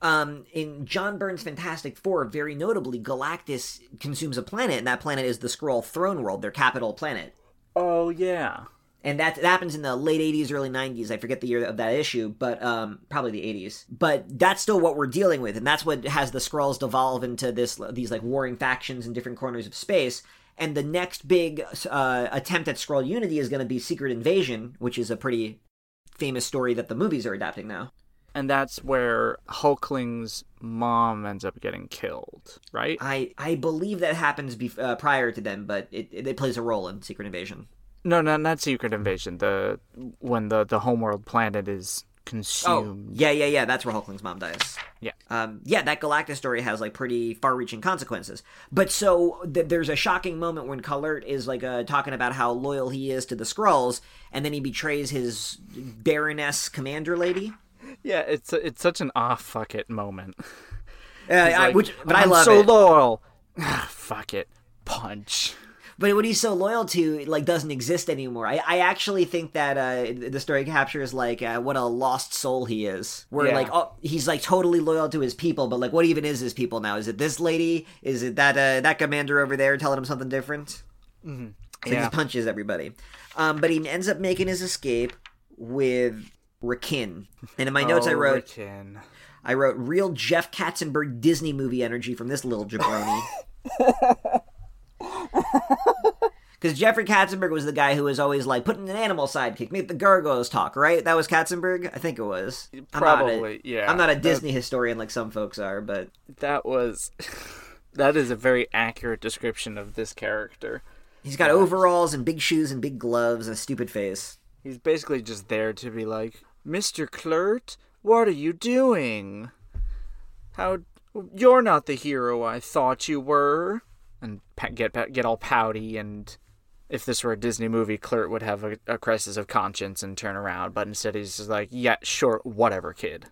In John Byrne's Fantastic Four, very notably, Galactus consumes a planet, and that planet is the Skrull throne world, their capital planet. Oh, yeah. And that happens in the late 80s, early 90s. I forget the year of that issue, but probably the 80s. But that's still what we're dealing with, and that's what has the Skrulls devolve into these like warring factions in different corners of space. And the next big attempt at Skrull unity is going to be Secret Invasion, which is a pretty famous story that the movies are adapting now. And that's where Hulkling's mom ends up getting killed, right? I believe that happens prior to them, but it plays a role in Secret Invasion. No, not Secret Invasion. When the homeworld planet is consumed. Oh, yeah. That's where Hulkling's mom dies. Yeah. That Galactus story has, like, pretty far-reaching consequences. But so there's a shocking moment when Kl'rt is, like, talking about how loyal he is to the Skrulls, and then he betrays his Baroness Commander Lady. Yeah, it's such an fuck it moment. I love it. I'm so loyal. Fuck it. Punch. But what he's so loyal to, like, doesn't exist anymore. I actually think that the story captures, like, what a lost soul he is. Where, like, oh, he's, like, totally loyal to his people, but, like, what even is his people now? Is it this lady? Is it that commander over there telling him something different? Mm-hmm. So he just punches everybody. But he ends up making his escape with R'Kin. And in my notes, I wrote real Jeff Katzenberg Disney movie energy from this little jabroni. Because Jeffrey Katzenberg was the guy who was always like, put in an animal sidekick, make the gargoyles talk, right? That was Katzenberg? I think it was. Probably, yeah. I'm not a Disney historian like some folks are, but... That is a very accurate description of this character. He's got overalls and big shoes and big gloves and a stupid face. He's basically just there to be like, Mr. Kl'rt, what are you doing? You're not the hero I thought you were. And get all pouty, and if this were a Disney movie, Kl'rt would have a crisis of conscience and turn around. But instead, he's just like, yeah, sure, whatever, kid.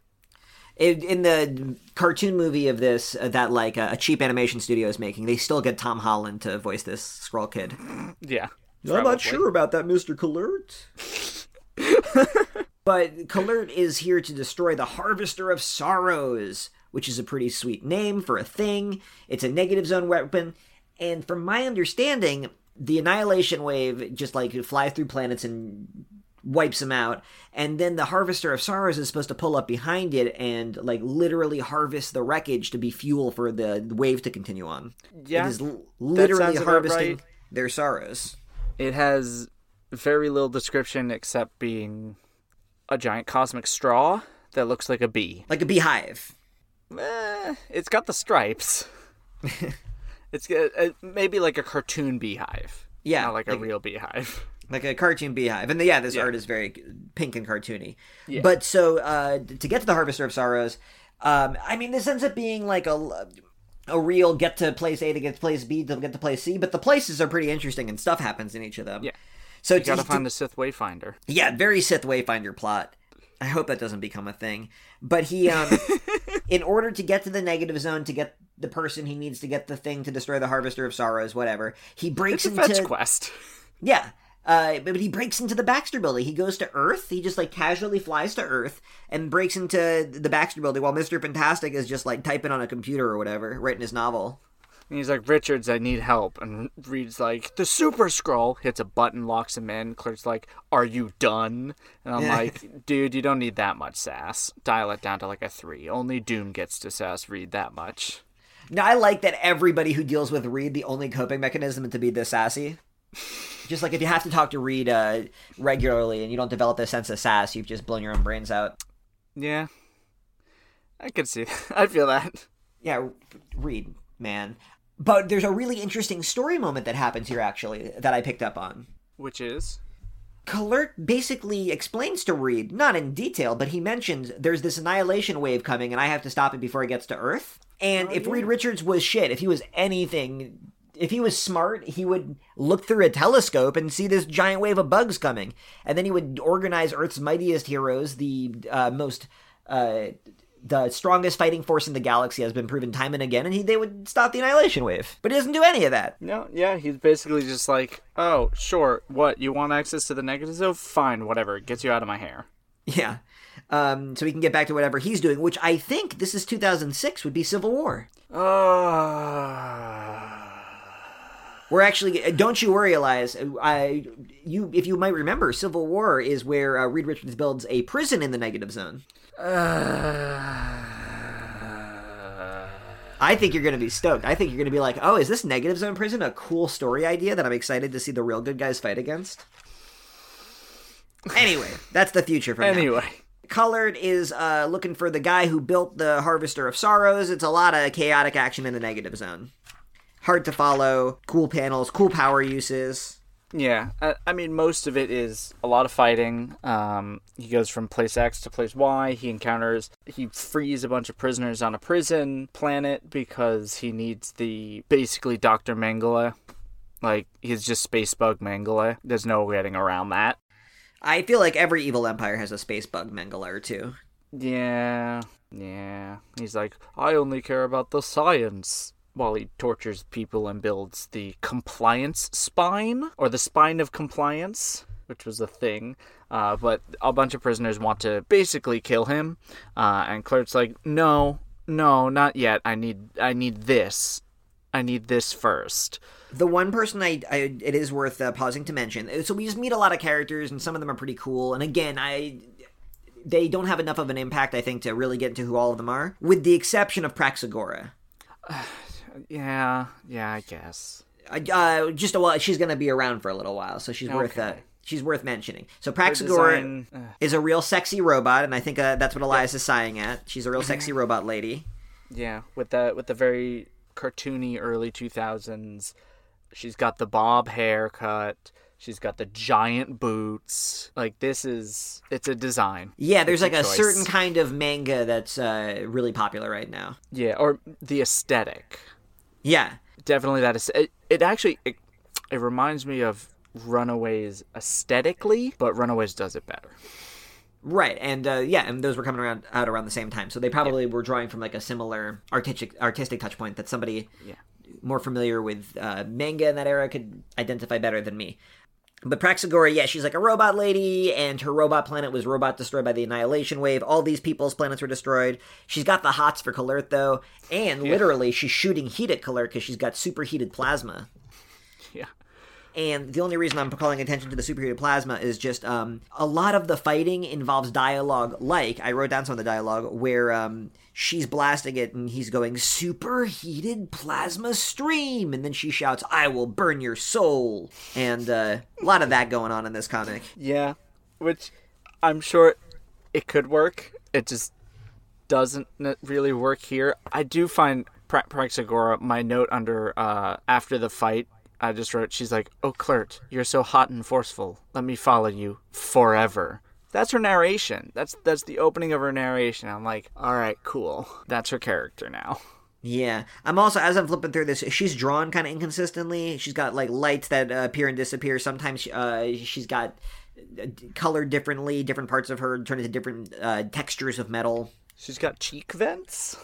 In the cartoon movie of this that like a cheap animation studio is making, they still get Tom Holland to voice this Skrull kid. Yeah, probably. I'm not sure about that, Mr. Kl'rt. But Kl'rt is here to destroy the Harvester of Sorrows, which is a pretty sweet name for a thing. It's a Negative Zone weapon. And from my understanding, the Annihilation Wave just, like, flies through planets and wipes them out. And then the Harvester of Sorrows is supposed to pull up behind it and, like, literally harvest the wreckage to be fuel for the wave to continue on. Yeah, it is literally harvesting their sorrows. It has very little description except being a giant cosmic straw that looks like a bee. Like a beehive. It's got the stripes. It's maybe like a cartoon beehive. Yeah. Not like a real beehive. Like a cartoon beehive. And this art is very pink and cartoony. Yeah. But so to get to the Harvester of Sorrows, this ends up being like a real get to place A to get to place B to get to place C. But the places are pretty interesting and stuff happens in each of them. Yeah. So you got to find the Sith Wayfinder. Yeah, very Sith Wayfinder plot. I hope that doesn't become a thing. But he, in order to get to the Negative Zone, to get the person he needs to get the thing to destroy the Harvester of Sorrows, whatever, he breaks into... It's a fetch quest. Yeah. But he breaks into the Baxter building. He goes to Earth. He just, like, casually flies to Earth and breaks into the Baxter building while Mr. Fantastic is just, like, typing on a computer or whatever, writing his novel. And he's like, Richards, I need help. And Reed's like, the Super Skrull hits a button, locks him in. Kl'rt's like, are you done? And I'm like, dude, you don't need that much sass. Dial it down to like a 3. Only Doom gets to sass Reed that much. Now, I like that everybody who deals with Reed, the only coping mechanism is to be this sassy. Just like if you have to talk to Reed regularly and you don't develop this sense of sass, you've just blown your own brains out. Yeah. I could see that. I feel that. Yeah, Reed, man. But there's a really interesting story moment that happens here, actually, that I picked up on. Which is? Kl'rt basically explains to Reed, not in detail, but he mentions there's this annihilation wave coming and I have to stop it before it gets to Earth. And Reed Richards was shit, if he was anything, if he was smart, he would look through a telescope and see this giant wave of bugs coming. And then he would organize Earth's mightiest heroes, the strongest fighting force in the galaxy has been proven time and again, and they would stop the Annihilation Wave. But he doesn't do any of that. No, yeah, he's basically just like, oh, sure, what, you want access to the Negative Zone? Fine, whatever, it gets you out of my hair. Yeah, so he can get back to whatever he's doing, which I think, this is 2006, would be Civil War. We're actually, don't you worry, Elias, if you might remember, Civil War is where Reed Richards builds a prison in the Negative Zone. I think you're going to be stoked. I think you're going to be like, oh, is this Negative Zone prison a cool story idea that I'm excited to see the real good guys fight against? Anyway, that's the future for now. Kl'rt is looking for the guy who built the Harvester of Sorrows. It's a lot of chaotic action in the Negative Zone. Hard to follow, cool panels, cool power uses. Yeah, I mean, most of it is a lot of fighting. He goes from place X to place Y. He frees a bunch of prisoners on a prison planet because he needs basically Dr. Mangala. Like, he's just space bug Mangala. There's no getting around that. I feel like every evil empire has a space bug Mangala or two. Yeah. He's like, I only care about the science. While he tortures people and builds the compliance spine, or the spine of compliance, which was a thing. But a bunch of prisoners want to basically kill him. And Kl'rt's like, no, not yet. I need this first. The one person it is worth pausing to mention. So we just meet a lot of characters, and some of them are pretty cool. And again, they don't have enough of an impact, I think, to really get into who all of them are, with the exception of Praxagora. Yeah, I guess. Just a while. She's going to be around for a little while, so she's worth it. She's worth mentioning. So Praxagora is a real sexy robot, and I think that's what Elias is sighing at. She's a real sexy robot lady. Yeah, with the very cartoony early 2000s. She's got the bob haircut. She's got the giant boots. Like, it's a design. Yeah, there's like a certain kind of manga that's really popular right now. Yeah, or the aesthetic. Yeah. Definitely that is. It actually reminds me of Runaways aesthetically, but Runaways does it better. Right, and those were coming out around the same time, so they probably were drawing from like a similar artistic touch point that somebody more familiar with manga in that era could identify better than me. But Praxagora, she's like a robot lady, and her robot planet was destroyed by the Annihilation Wave. All these people's planets were destroyed. She's got the hots for Kl'rt, though, and literally she's shooting heat at Kl'rt because she's got superheated plasma. Yeah. And the only reason I'm calling attention to the superheated plasma is just a lot of the fighting involves dialogue. Like, I wrote down some of the dialogue where she's blasting it and he's going, "Superheated plasma stream!" And then she shouts, "I will burn your soul!" And a lot of that going on in this comic. Yeah, which I'm sure it could work. It just doesn't really work here. I do find Praxagora, my note under after the fight, I just wrote, she's like, "Oh, Kl'rt, you're so hot and forceful. Let me follow you forever." That's her narration. That's the opening of her narration. I'm like, all right, cool. That's her character now. Yeah. I'm also, as I'm flipping through this, she's drawn kind of inconsistently. She's got, like, lights that appear and disappear. Sometimes she's got colored differently, different parts of her turn into different textures of metal. She's got cheek vents?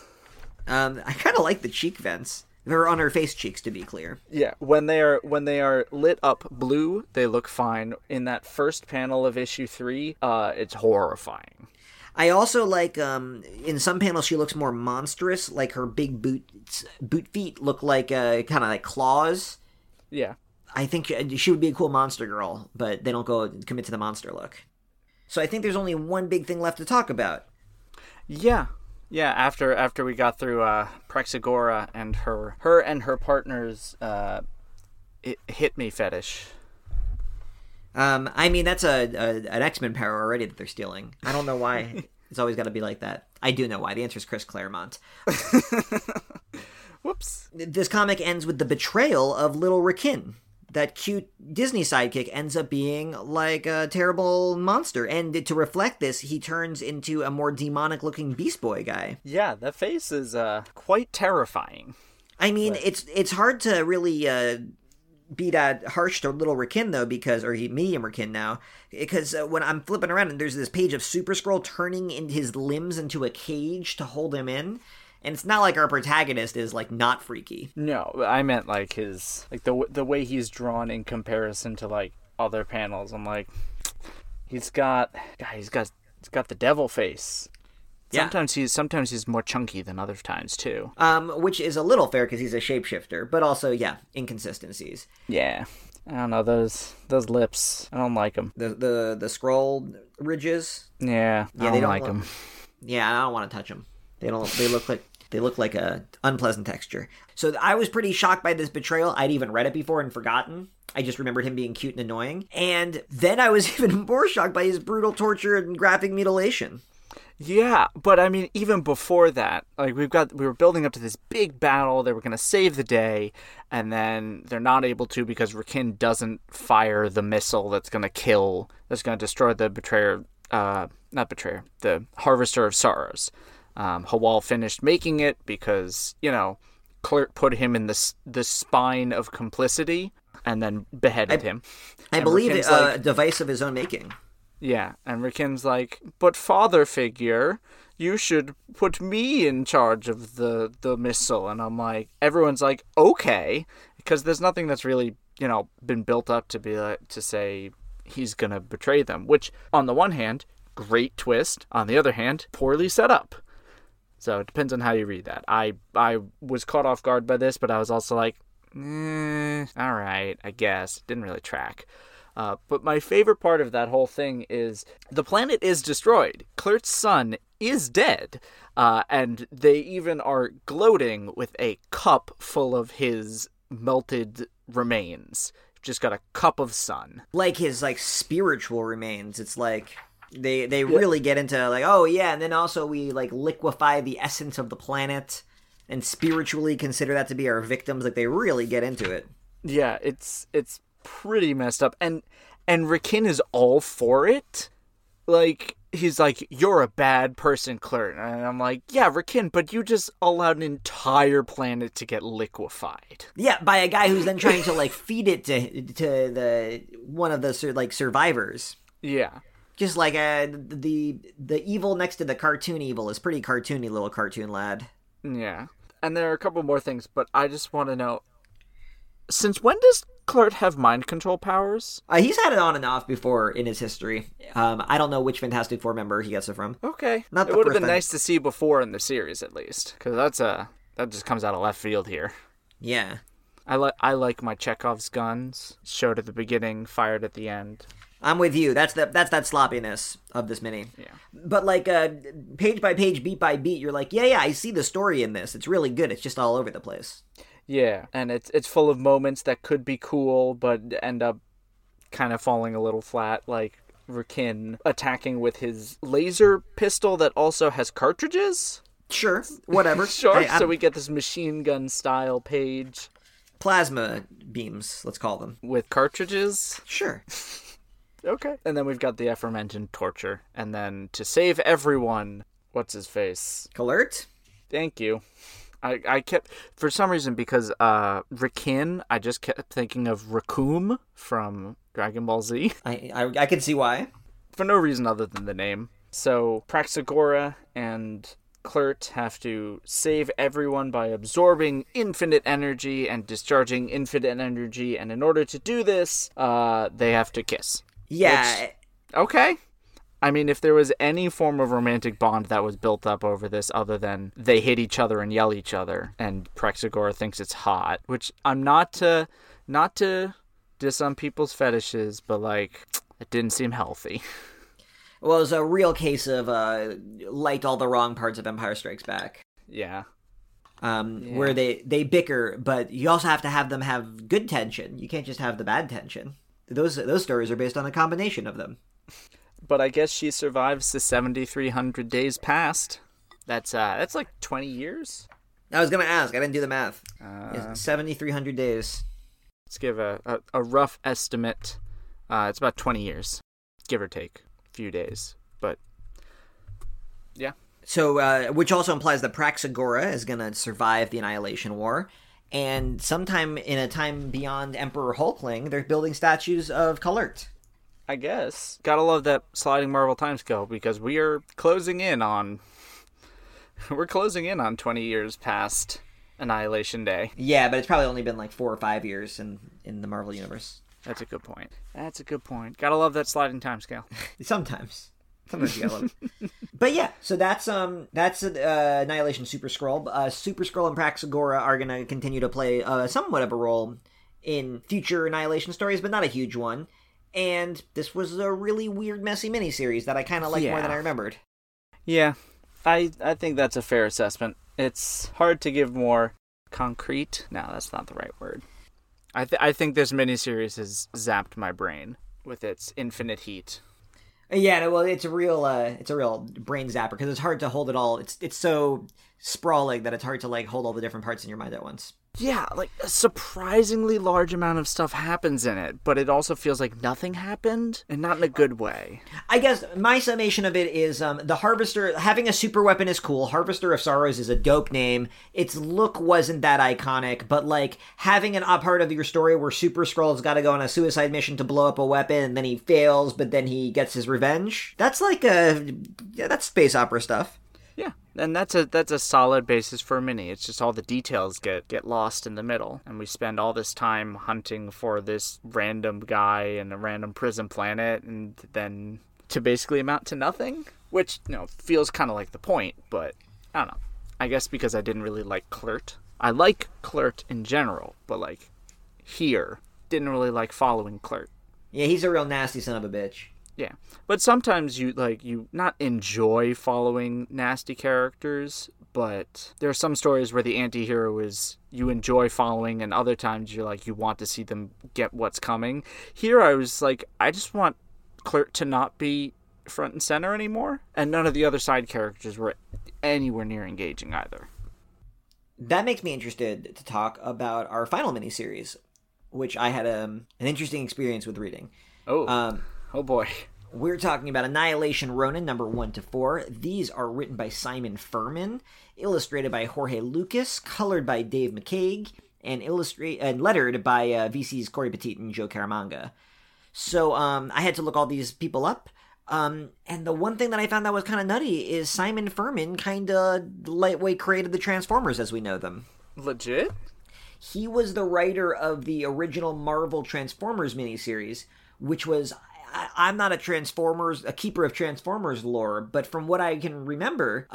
I kind of like the cheek vents. They're on her face cheeks, to be clear. Yeah, when they are lit up blue, they look fine. In that first panel of issue 3, it's horrifying. I also like in some panels she looks more monstrous, like her big boot feet look like kind of like claws. Yeah, I think she would be a cool monster girl, but they don't go commit to the monster look. So I think there's only one big thing left to talk about. Yeah. Yeah, after we got through Praxagora and her partner's hit me fetish. I mean, that's an X-Men power already that they're stealing. I don't know why it's always got to be like that. I do know why. The answer is Chris Claremont. Whoops. This comic ends with the betrayal of little R'Kin. That cute Disney sidekick ends up being like a terrible monster. And to reflect this, he turns into a more demonic-looking Beast Boy guy. Yeah, that face is quite terrifying. I mean, it's hard to really be that harsh to little R'Kin, though, or medium R'Kin now, because when I'm flipping around and there's this page of Super Skrull turning in his limbs into a cage to hold him in. And it's not like our protagonist is, like, not freaky. No, I meant, like, his... Like, the way he's drawn in comparison to, like, other panels. I'm like, he's got the devil face. Yeah. Sometimes he's more chunky than other times, too. Which is a little fair, because he's a shapeshifter. But also, inconsistencies. Yeah. I don't know, those lips. I don't like them. The Skrull ridges? Yeah, they don't like them. Yeah, I don't want to touch them. They look like a unpleasant texture. So I was pretty shocked by this betrayal. I'd even read it before and forgotten. I just remembered him being cute and annoying. And then I was even more shocked by his brutal torture and graphic mutilation. Yeah, but I mean, even before that, like we were building up to this big battle. They were going to save the day, and then they're not able to because R'Kin doesn't fire the missile that's going to destroy the betrayer. Not betrayer, the Harvester of Sorrows. Hawal finished making it because, Kl'rt put him in the spine of complicity and then beheaded him. I believe it's a device of his own making. Yeah, and R'Kin's like, "But father figure, you should put me in charge of the missile." And I'm like, everyone's like, okay, because there's nothing that's really, been built up to be to say he's going to betray them, which on the one hand, great twist. On the other hand, poorly set up. So it depends on how you read that. I was caught off guard by this, but I was also like, all right, I guess. Didn't really track. But my favorite part of that whole thing is the planet is destroyed. Kl'rt's son is dead. And they even are gloating with a cup full of his melted remains. Just got a cup of sun. Like his, like, spiritual remains. It's like... They really get into, like, oh, yeah, and then also we, like, liquefy the essence of the planet and spiritually consider that to be our victims. Like, they really get into it. Yeah, it's pretty messed up. And R'Kin is all for it. Like, he's like, you're a bad person, Kl'rt. And I'm like, yeah, R'Kin, but you just allowed an entire planet to get liquefied. Yeah, by a guy who's then trying to, like, feed it to the one of the, like, survivors. Yeah. Just like the evil next to the cartoon evil is pretty cartoony little cartoon lad. Yeah. And there are a couple more things, but I just want to know, since when does Kl'rt have mind control powers? He's had it on and off before in his history. I don't know which Fantastic Four member he gets it from. Okay. Not the it would have been nice to see before in the series, at least, because that just comes out of left field here. Yeah. I like my Chekhov's guns. Showed at the beginning, fired at the end. I'm with you. That's that sloppiness of this mini. Yeah. But like page by page, beat by beat, you're like, yeah, I see the story in this. It's really good. It's just all over the place. Yeah, and it's full of moments that could be cool, but end up kind of falling a little flat, like R'Kin attacking with his laser pistol that also has cartridges. Sure, whatever. Sure, so we get this machine gun style page. Plasma beams, let's call them. With cartridges? Sure. Okay. And then we've got the aforementioned torture. And then to save everyone, what's his face? Kl'rt? Thank you. I kept, for some reason, because R'Kin, I just kept thinking of Raccoon from Dragon Ball Z. I can see why. For no reason other than the name. So Praxagora and Kl'rt have to save everyone by absorbing infinite energy and discharging infinite energy. And in order to do this, they have to kiss. Yeah. Which, okay. I mean, if there was any form of romantic bond that was built up over this other than they hit each other and yell each other and Praxagora thinks it's hot, which I'm not to diss on people's fetishes, but like it didn't seem healthy. Well, it was a real case of liked all the wrong parts of Empire Strikes Back. Yeah. Yeah. Where they bicker, but you also have to have them have good tension. You can't just have the bad tension. Those stories are based on a combination of them. But I guess she survives the 7,300 days past. That's like 20 years? I was going to ask. I didn't do the math. 7,300 days. Let's give a rough estimate. It's about 20 years, give or take. A few days. But, yeah. So, which also implies that Praxagora is going to survive the Annihilation War. And sometime in a time beyond Emperor Hulkling, they're building statues of Kl'rt. I guess. Gotta love that sliding Marvel timescale, because we are closing in on 20 years past Annihilation Day. Yeah, but it's probably only been like 4 or 5 years in the Marvel Universe. That's a good point. Gotta love that sliding timescale. Sometimes you gotta love it. But yeah, so that's Annihilation Super Skrull. Super Skrull and Praxagora are going to continue to play somewhat of a role in future Annihilation stories, but not a huge one. And this was a really weird, messy miniseries that I kind of liked more than I remembered. Yeah, I think that's a fair assessment. It's hard to give more concrete. No, that's not the right word. I think this miniseries has zapped my brain with its infinite heat. Yeah, no, well, it's a real brain zapper because it's hard to hold it all. It's so sprawling that it's hard to like hold all the different parts in your mind at once. Yeah, like a surprisingly large amount of stuff happens in it, but it also feels like nothing happened, and not in a good way. I guess my summation of it is the Harvester, having a super weapon is cool. Harvester of Sorrows is a dope name. Its look wasn't that iconic, but like having an odd part of your story where Super Skrull's got to go on a suicide mission to blow up a weapon, and then he fails, but then he gets his revenge. That's like that's space opera stuff. Yeah, and that's a solid basis for a mini. It's just all the details get lost in the middle, and we spend all this time hunting for this random guy in a random prison planet, and then to basically amount to nothing, which feels kind of like the point, but I don't know. I guess because I didn't really like Kl'rt. I like Kl'rt in general, but like here, didn't really like following Kl'rt. Yeah, he's a real nasty son of a bitch. Yeah, but sometimes you not enjoy following nasty characters, but there are some stories where the anti-hero is you enjoy following, and other times you're like, you want to see them get what's coming. Here I was like, I just want Kl'rt to not be front and center anymore, and none of the other side characters were anywhere near engaging either. That makes me interested to talk about our final miniseries, which I had an interesting experience with reading. Oh boy. We're talking about Annihilation Ronan, number 1-4. These are written by Simon Furman, illustrated by Jorge Lucas, colored by Dave McCaig, and lettered by VCs Corey Petit and Joe Caramanga. So I had to look all these people up. And the one thing that I found that was kind of nutty is Simon Furman kind of lightweight created the Transformers as we know them. Legit? He was the writer of the original Marvel Transformers miniseries, which was... I'm not a keeper of Transformers lore, but from what I can remember,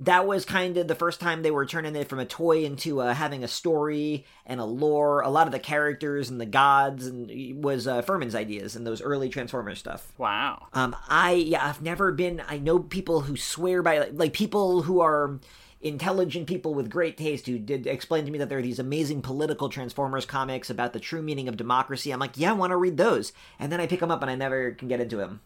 that was kind of the first time they were turning it from a toy into having a story and a lore. A lot of the characters and the gods and was Furman's ideas in those early Transformers stuff. Wow. I've never been. I know people who swear by like people who are intelligent people with great taste who did explain to me that there are these amazing political Transformers comics about the true meaning of democracy. I'm like, yeah, I want to read those. And then I pick them up and I never can get into them.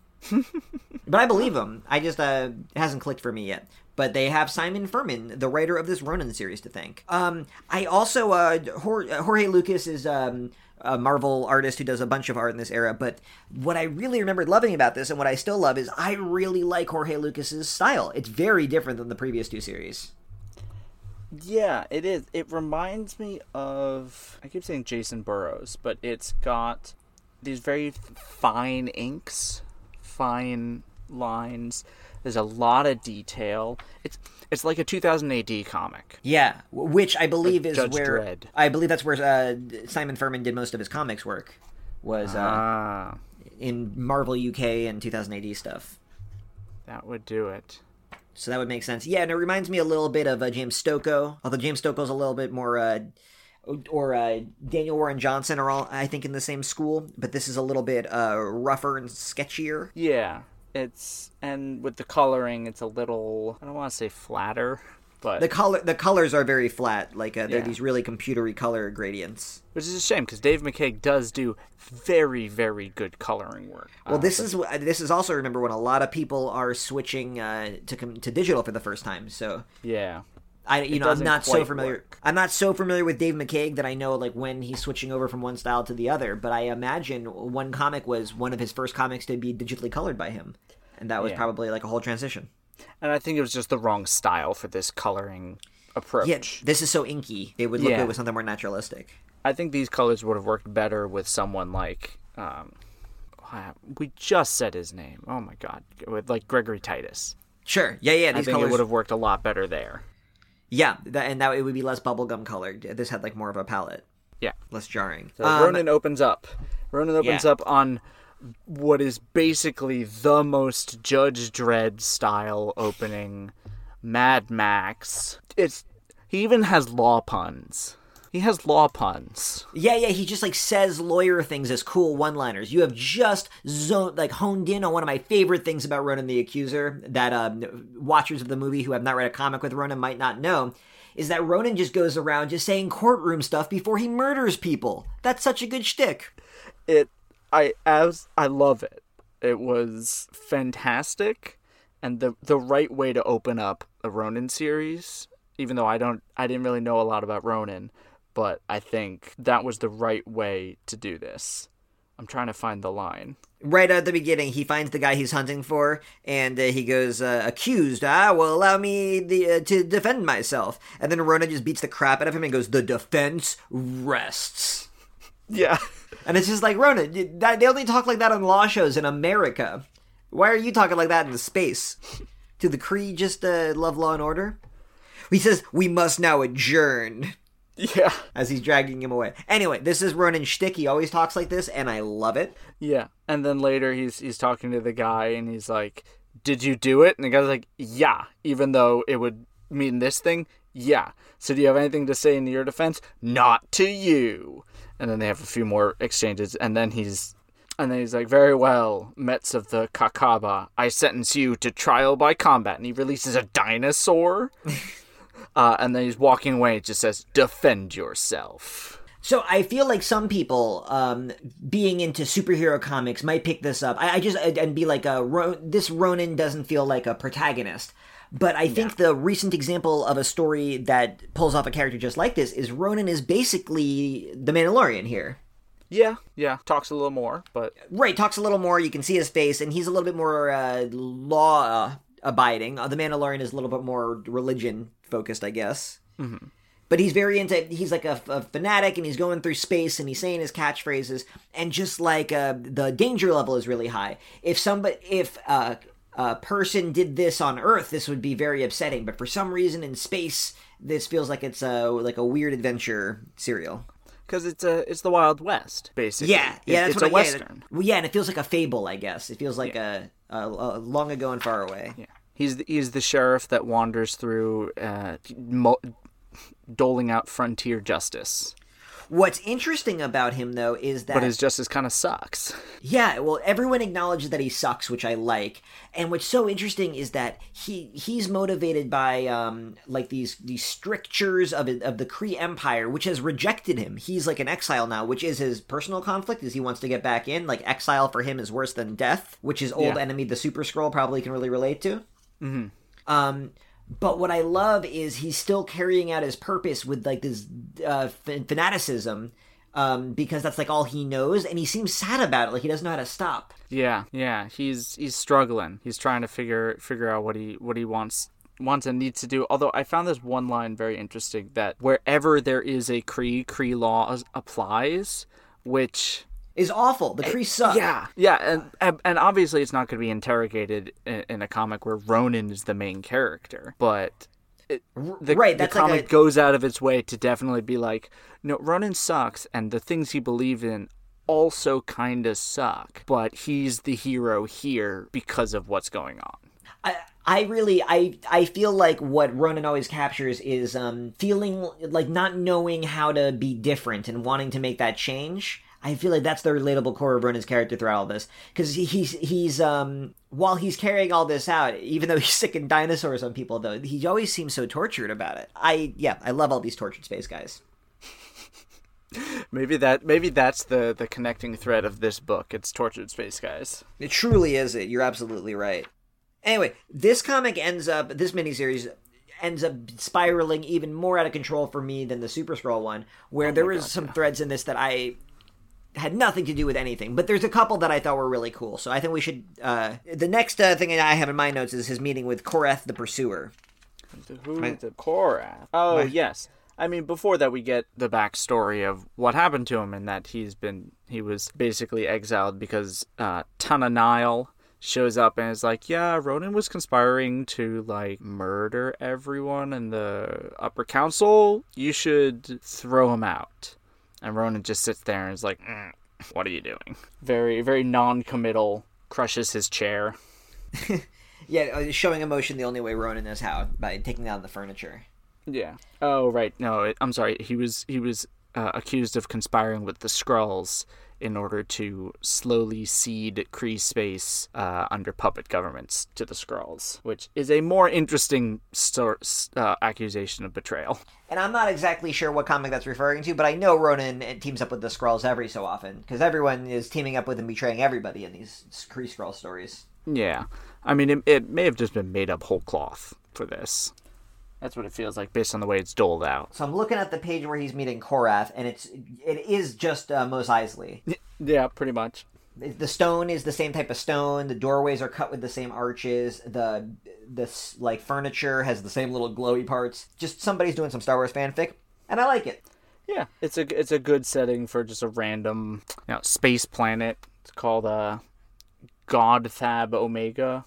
But I believe them. I just, it hasn't clicked for me yet. But they have Simon Furman, the writer of this Ronan series, to thank. I also, Jorge Lucas is a Marvel artist who does a bunch of art in this era, but what I really remembered loving about this and what I still love is I really like Jorge Lucas's style. It's very different than the previous two series. Yeah, it is. It reminds me of, I keep saying Jason Burroughs, but it's got these very fine inks, fine lines. There's a lot of detail. It's like a 2000 AD comic. Yeah, which I believe is Judge where Dredd. I believe that's where Simon Furman did most of his comics work, was in Marvel UK and 2000 AD stuff. That would do it. So that would make sense. Yeah, and it reminds me a little bit of James Stokoe, although James Stokoe's a little bit more, or Daniel Warren Johnson are all, I think, in the same school, but this is a little bit rougher and sketchier. Yeah, and with the coloring, it's a little, I don't want to say flatter, but... The colors are very flat, like they're these really computery color gradients. Which is a shame, because Dave McCaig does do very, very good coloring work. Well, this is also, remember, when a lot of people are switching to digital for the first time, so... Yeah. I'm not so familiar. Work. I'm not so familiar with Dave McCaig that I know like when he's switching over from one style to the other, but I imagine one comic was one of his first comics to be digitally colored by him, and that was probably like a whole transition. And I think it was just the wrong style for this coloring approach. Yeah, this is so inky. It would look good with something more naturalistic. I think these colors would have worked better with someone like, we just said his name. Oh my God. With like Gregory Titus. Sure. Yeah. These I think colors... it would have worked a lot better there. Yeah. That it would be less bubblegum colored. This had like more of a palette. Yeah. Less jarring. So Ronan opens up. Ronan opens up on... what is basically the most Judge Dredd style opening, Mad Max. He even has law puns. Yeah, he just like says lawyer things as cool one-liners. You have just honed in on one of my favorite things about Ronan the Accuser that watchers of the movie who have not read a comic with Ronan might not know, is that Ronan just goes around just saying courtroom stuff before he murders people. That's such a good shtick. I love it. It was fantastic, and the right way to open up a Ronan series. Even though I didn't really know a lot about Ronan, but I think that was the right way to do this. I'm trying to find the line. Right at the beginning, he finds the guy he's hunting for, and he goes, accused, allow me to defend myself. And then Ronan just beats the crap out of him and goes, the defense rests. Yeah. And it's just like, Ronan, they only talk like that on law shows in America. Why are you talking like that in space? Do the Kree just love Law and Order? He says, we must now adjourn. Yeah. As he's dragging him away. Anyway, this is Ronan's shtick. He always talks like this, and I love it. Yeah. And then later he's talking to the guy, and he's like, did you do it? And the guy's like, yeah, even though it would mean this thing. Yeah. So do you have anything to say in your defense? Not to you. And then they have a few more exchanges, and then he's And then he's like, very well, Mets of the Kakaba, I sentence you to trial by combat. And he releases a dinosaur. And then he's walking away. It just says, defend yourself. So I feel like some people, being into superhero comics, might pick this up. I'd be like, this Ronan doesn't feel like a protagonist. But I think the recent example of a story that pulls off a character just like this is Ronan is basically the Mandalorian here. Yeah. Talks a little more, but... Right, talks a little more. You can see his face, and he's a little bit more law-abiding. The Mandalorian is a little bit more religion-focused, I guess. Mm-hmm. But he's very into... He's like a fanatic, and he's going through space, and he's saying his catchphrases, and just like the danger level is really high. If a person did this on Earth, this would be very upsetting. But for some reason in space, this feels like it's a weird adventure serial. Because it's the Wild West, basically. Yeah, that's it's a Western. And it feels like a fable, I guess. It feels like a long ago and far away. Yeah, he's the sheriff that wanders through, doling out frontier justice. What's interesting about him, though, is that... But his justice kind of sucks. Yeah, well, everyone acknowledges that he sucks, which I like. And what's so interesting is that he's motivated by, these strictures of the Kree Empire, which has rejected him. He's, an exile now, which is his personal conflict, is he wants to get back in. Exile for him is worse than death, which his old enemy, the Super Skrull, probably can really relate to. Mm-hmm. But what I love is he's still carrying out his purpose with, this fanaticism, because that's, all he knows, and he seems sad about it. He doesn't know how to stop. Yeah. He's struggling. He's trying to figure out what he wants and needs to do. Although I found this one line very interesting, that wherever there is a Kree law applies, which... is awful. The Kree suck. Yeah, and obviously it's not going to be interrogated in a comic where Ronan is the main character, but the comic goes out of its way to definitely be like, no, Ronan sucks, and the things he believes in also kind of suck, but he's the hero here because of what's going on. I feel like what Ronan always captures is feeling like not knowing how to be different and wanting to make that change. I feel like that's the relatable core of Ronan's character throughout all this. Because he's while he's carrying all this out, even though he's sicking dinosaurs on people, though, he always seems so tortured about it. I love all these tortured space guys. Maybe that's the connecting thread of this book. It's tortured space guys. It truly is it. You're absolutely right. Anyway, this miniseries ends up spiraling even more out of control for me than the Super Skrull one, where there was some threads in this that I had nothing to do with anything, but there's a couple that I thought were really cool. So I think we should, the next thing I have in my notes is his meeting with Korath the Pursuer. The Korath? Oh, yes. I mean, before that, we get the backstory of what happened to him, and that he was basically exiled because Tananil shows up and is like, yeah, Ronan was conspiring to, murder everyone in the Upper Council. You should throw him out. And Ronan just sits there and is like, what are you doing? Very, very non-committal, crushes his chair. Yeah, showing emotion the only way Ronan knows how, by taking down the furniture. Yeah. Oh, right. No, I'm sorry. He was accused of conspiring with the Skrulls in order to slowly cede Kree space under puppet governments to the Skrulls, which is a more interesting accusation of betrayal. And I'm not exactly sure what comic that's referring to, but I know Ronan teams up with the Skrulls every so often, because everyone is teaming up with and betraying everybody in these Kree Skrull stories. Yeah. I mean, it may have just been made up whole cloth for this. That's what it feels like based on the way it's doled out. So I'm looking at the page where he's meeting Korath, and it is just Mos Eisley. Yeah, pretty much. The stone is the same type of stone. The doorways are cut with the same arches. The furniture has the same little glowy parts. Just somebody's doing some Star Wars fanfic, and I like it. Yeah, it's a good setting for just a random space planet. It's called Godfab Omega.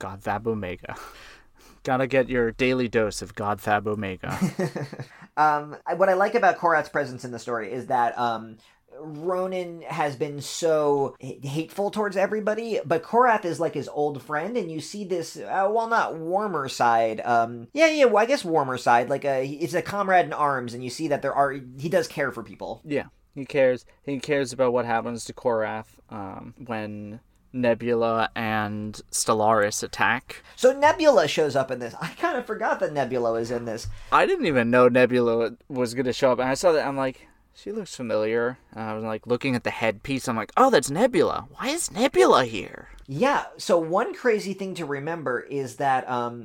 Gotta get your daily dose of Godfab Omega. What I like about Korath's presence in the story is that Ronan has been so hateful towards everybody, but Korath is like his old friend, and you see this, not warmer side. I guess warmer side. It's a comrade in arms, and you see that he does care for people. Yeah. He cares. He cares about what happens to Korath when Nebula and Stellaris attack. So Nebula shows up in this. I kind of forgot that Nebula was in this. I didn't even know Nebula was going to show up. And I saw that. I'm like, she looks familiar. And I was like looking at the headpiece. I'm like, oh, that's Nebula. Why is Nebula here? Yeah. So one crazy thing to remember is that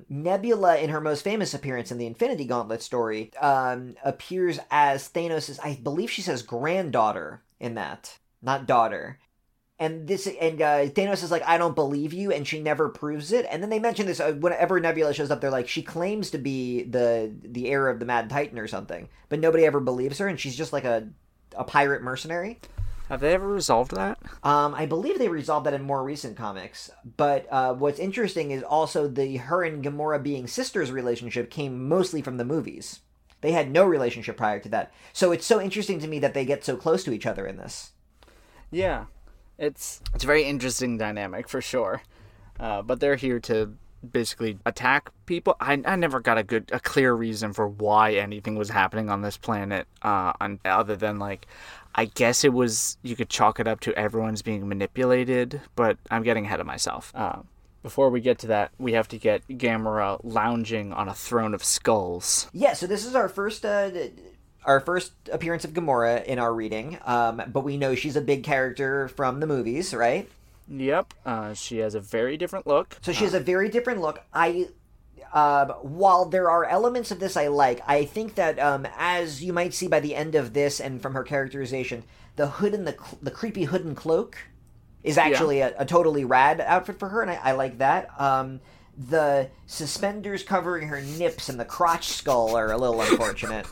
Nebula, in her most famous appearance in the Infinity Gauntlet story, appears as Thanos', I believe she says granddaughter in that, not daughter. And Thanos is like, I don't believe you, and she never proves it. And then they mention this whenever Nebula shows up, they're like, she claims to be the heir of the Mad Titan or something, but nobody ever believes her, and she's just like a pirate mercenary. Have they ever resolved that? I believe they resolved that in more recent comics. But what's interesting is also her and Gamora being sisters relationship came mostly from the movies. They had no relationship prior to that. So it's so interesting to me that they get so close to each other in this. Yeah. It's a very interesting dynamic for sure, but they're here to basically attack people. I never got a clear reason for why anything was happening on this planet, other than like, I guess it was, you could chalk it up to everyone's being manipulated. But I'm getting ahead of myself. Before we get to that, we have to get Gamora lounging on a throne of skulls. Yeah, so this is our first. Our first appearance of Gamora in our reading, but we know she's a big character from the movies, right? Yep. She has a very different look. So she has a very different look. While there are elements of this I like, I think that as you might see by the end of this and from her characterization, the hood and the creepy hood and cloak is actually a totally rad outfit for her, and I like that. The suspenders covering her nips and the crotch skull are a little unfortunate.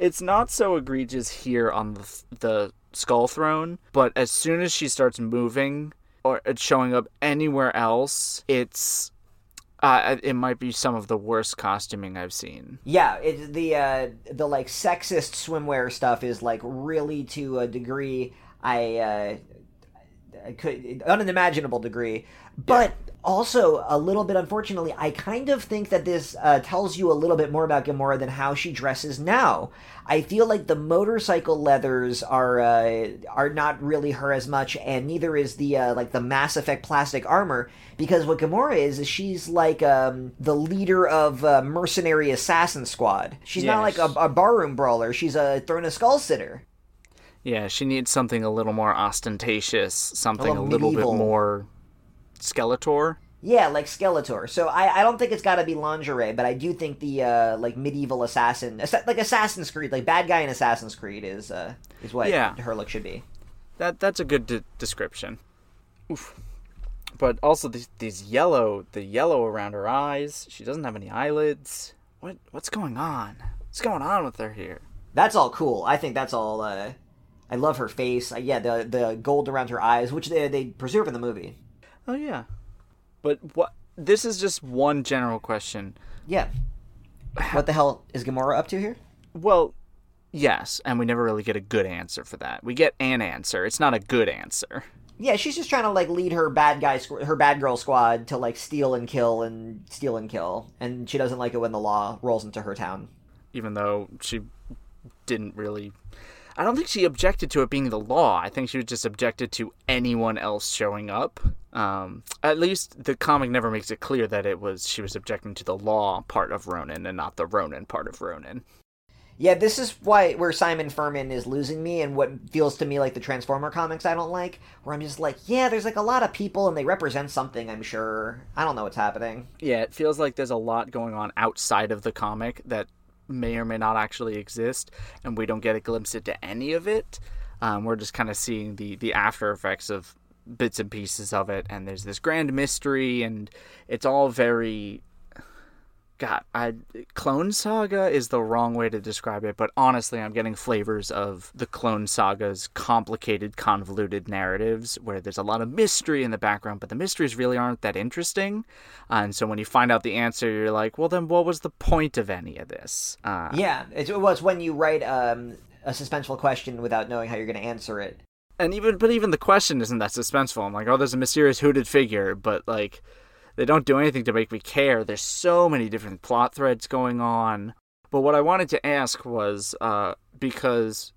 It's not so egregious here on the skull throne, but as soon as she starts moving or showing up anywhere else, it might be some of the worst costuming I've seen. Yeah, the like sexist swimwear stuff is like really to a degree an unimaginable degree, but. Yeah. Also, a little bit unfortunately, I kind of think that this tells you a little bit more about Gamora than how she dresses now. I feel like the motorcycle leathers are not really her as much, and neither is the like the Mass Effect plastic armor, because what Gamora is she's like the leader of mercenary assassin squad. She's not like a barroom brawler. She's a throne of skull sitter. Yeah, she needs something a little more ostentatious, something a little bit more. Skeletor? Yeah, like Skeletor. So I don't think it's got to be lingerie, but I do think the like medieval assassin, like Assassin's Creed, like bad guy in Assassin's Creed is what her look should be. That's a good description. Oof. But also the yellow around her eyes. She doesn't have any eyelids. What's going on? What's going on with her here? That's all cool. I think that's all. I love her face. The gold around her eyes, which they preserve in the movie. Oh, yeah. But what? This is just one general question. Yeah. What the hell is Gamora up to here? Well, yes, and we never really get a good answer for that. We get an answer. It's not a good answer. Yeah, she's just trying to, like, lead her bad girl squad to, like, steal and kill. And she doesn't like it when the law rolls into her town. Even though she didn't really... I don't think she objected to it being the law. I think she was just objected to anyone else showing up. At least the comic never makes it clear that she was objecting to the law part of Ronan and not the Ronan part of Ronan. Yeah, this is where Simon Furman is losing me, and what feels to me like the Transformer comics I don't like, where I'm just like, yeah, there's like a lot of people and they represent something, I'm sure. I don't know what's happening. Yeah, it feels like there's a lot going on outside of the comic that may or may not actually exist, and we don't get a glimpse into any of it. We're just kind of seeing the after effects of bits and pieces of it, and there's this grand mystery, and it's all very... God, Clone Saga is the wrong way to describe it, but honestly, I'm getting flavors of the Clone Saga's complicated, convoluted narratives where there's a lot of mystery in the background, but the mysteries really aren't that interesting. And so when you find out the answer, you're like, well, then what was the point of any of this? It was when you write a suspenseful question without knowing how you're going to answer it. And even the question isn't that suspenseful. I'm like, oh, there's a mysterious hooded figure, but like... They don't do anything to make me care. There's so many different plot threads going on. But what I wanted to ask was, because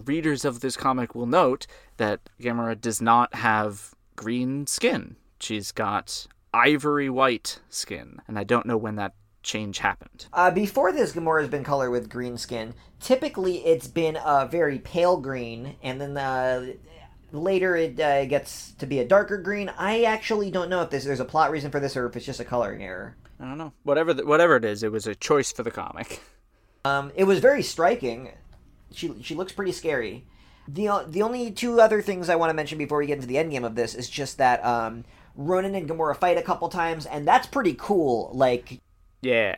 readers of this comic will note that Gamora does not have green skin. She's got ivory white skin, and I don't know when that change happened. Before this, Gamora's been colored with green skin. Typically, it's been a very pale green, and then later it gets to be a darker green. I actually don't know if there's a plot reason for this or if it's just a coloring error. I don't know. Whatever it is, it was a choice for the comic. It was very striking. She looks pretty scary. The only two other things I want to mention before we get into the endgame of this is just that Ronan and Gamora fight a couple times, and that's pretty cool. Like, yeah.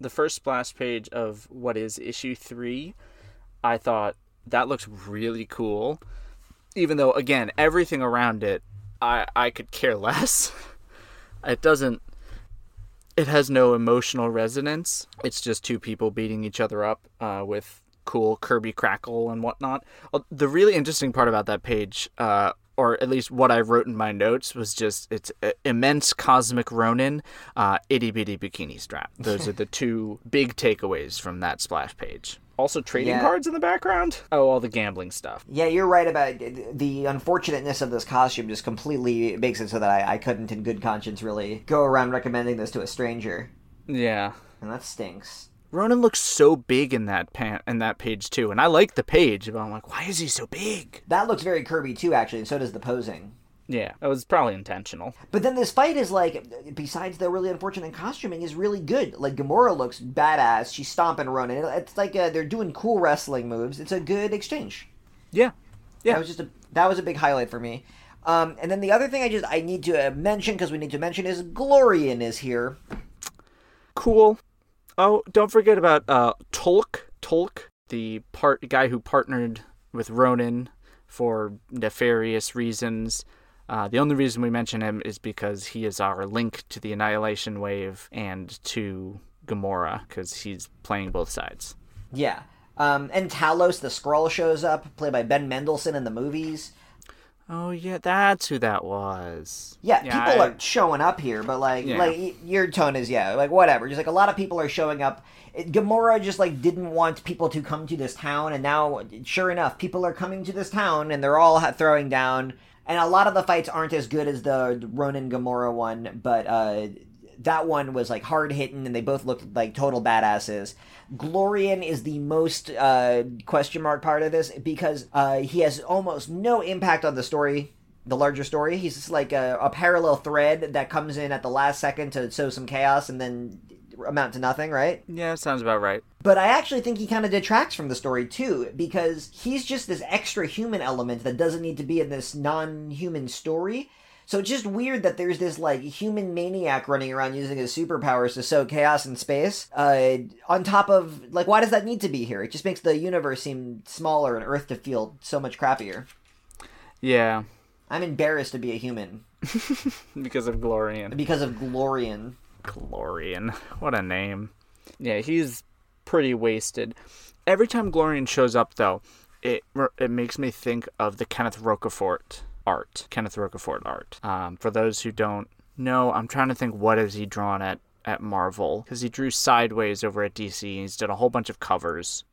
The first splash page of what is issue 3, I thought that looks really cool. Even though, again, everything around it, I could care less. It has no emotional resonance. It's just two people beating each other up with cool Kirby crackle and whatnot. The really interesting part about that page, or at least what I wrote in my notes, was just it's immense cosmic Ronin, itty bitty bikini strap. Those are the two big takeaways from that splash page. Also trading cards in the background. Oh, all the gambling stuff. Yeah, you're right about the unfortunateness of this costume just completely makes it so that I couldn't in good conscience really go around recommending this to a stranger. Yeah. And that stinks. Ronan looks so big in that page too, and I like the page, but I'm like, why is he so big? That looks very Kirby too, actually, and so does the posing. Yeah, that was probably intentional. But then this fight is like, besides the really unfortunate costuming, is really good. Like, Gamora looks badass. She's stomping Ronan. It's like they're doing cool wrestling moves. It's a good exchange. Yeah, yeah. That was a big highlight for me. And then the other thing I need to mention because we need to mention is Glorian is here. Cool. Oh, don't forget about Tolk, the guy who partnered with Ronan for nefarious reasons. The only reason we mention him is because he is our link to the Annihilation Wave and to Gamora, because he's playing both sides. Yeah. And Talos the Skrull shows up, played by Ben Mendelsohn in the movies. Oh, yeah, that's who that was. Yeah, people are showing up here, but, your tone is, whatever. Just, a lot of people are showing up. Gamora just, didn't want people to come to this town, and now, sure enough, people are coming to this town, and they're all throwing down. And a lot of the fights aren't as good as the Ronan Gamora one, but that one was, hard-hitting, and they both looked like total badasses. Glorian is the most question mark part of this because he has almost no impact on the story, the larger story. He's just like a parallel thread that comes in at the last second to sow some chaos and then amount to nothing, right? Yeah, sounds about right. But I actually think he kind of detracts from the story, too, because he's just this extra human element that doesn't need to be in this non-human story. So it's just weird that there's this, human maniac running around using his superpowers to sow chaos in space. On top of, why does that need to be here? It just makes the universe seem smaller and Earth to feel so much crappier. Yeah. I'm embarrassed to be a human. Because of Glorian. Because of Glorian. Glorian. What a name. Yeah, he's pretty wasted. Every time Glorian shows up, though, it makes me think of the Kenneth Rocafort art. For those who don't know, I'm trying to think what has he drawn at Marvel, because he drew Sideways over at DC, and he's done a whole bunch of covers.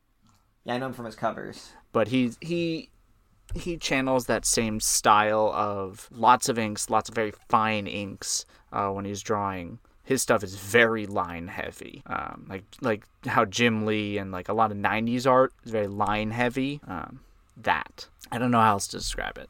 Yeah, I know him from his covers. But he channels that same style of lots of inks, lots of very fine inks when he's drawing. His stuff is very line heavy, like how Jim Lee and a lot of 90s art is very line heavy. That I don't know how else to describe it.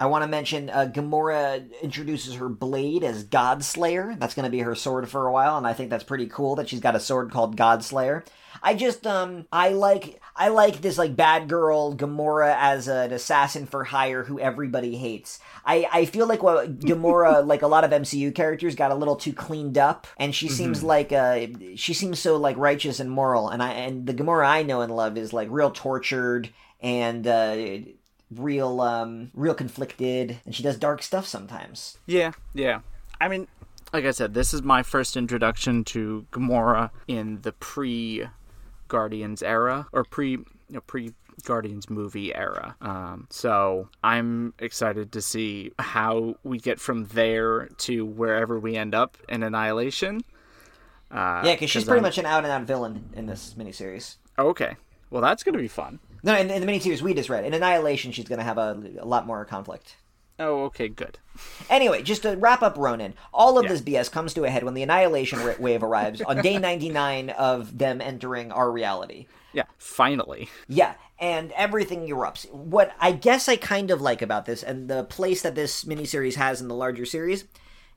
I want to mention Gamora introduces her blade as Godslayer. That's going to be her sword for a while, and I think that's pretty cool that she's got a sword called Godslayer. I just I like this bad girl Gamora as an assassin for hire who everybody hates. I feel like what Gamora a lot of MCU characters got a little too cleaned up, and she seems she seems so righteous and moral, and the Gamora I know and love is real tortured and real conflicted, and she does dark stuff sometimes. Yeah. I mean, like I said, this is my first introduction to Gamora in the pre-Guardians era, or pre-Guardians movie era. So I'm excited to see how we get from there to wherever we end up in Annihilation. Yeah, because she's pretty much an out-and-out villain in this miniseries. Oh, okay. Well, that's going to be fun. No, in the miniseries we just read. In Annihilation, she's going to have a lot more conflict. Oh, okay, good. Anyway, just to wrap up Ronan, all of this BS comes to a head when the Annihilation Wave arrives on day 99 of them entering our reality. Yeah, finally. Yeah, and everything erupts. What I guess I kind of like about this, and the place that this miniseries has in the larger series,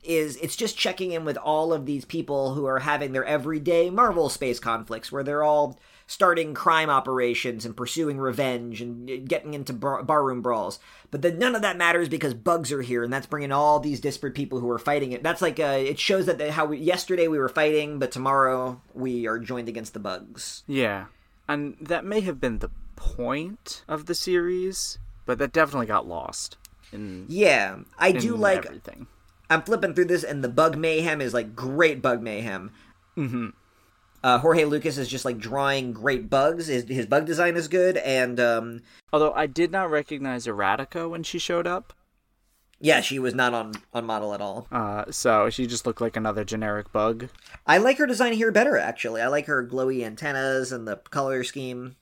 is it's just checking in with all of these people who are having their everyday Marvel space conflicts, where they're all starting crime operations and pursuing revenge and getting into barroom brawls. But then none of that matters because bugs are here, and that's bringing all these disparate people who are fighting it. That's like, it shows that yesterday we were fighting, but tomorrow we are joined against the bugs. Yeah, and that may have been the point of the series, but that definitely got lost. Everything. I'm flipping through this, and the bug mayhem is, like, great bug mayhem. Mm-hmm. Jorge Lucas is just, like, drawing great bugs. His bug design is good, and... Although I did not recognize Erratica when she showed up. Yeah, she was not on model at all. So she just looked like another generic bug. I like her design here better, actually. I like her glowy antennas and the color scheme.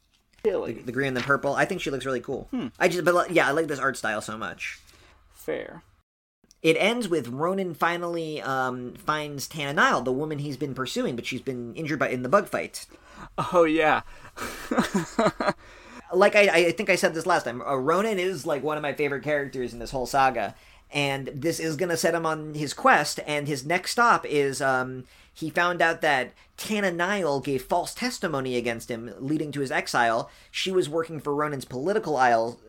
Really? The green and the purple. I think she looks really cool. I like this art style so much. Fair. It ends with Ronan finally finds Tana Nile, the woman he's been pursuing, but she's been injured in the bug fight. Oh, yeah. Like I think I said this last time, Ronan is like one of my favorite characters in this whole saga, and this is going to set him on his quest, and his next stop is he found out that Tana Nile gave false testimony against him, leading to his exile. She was working for Ronan's political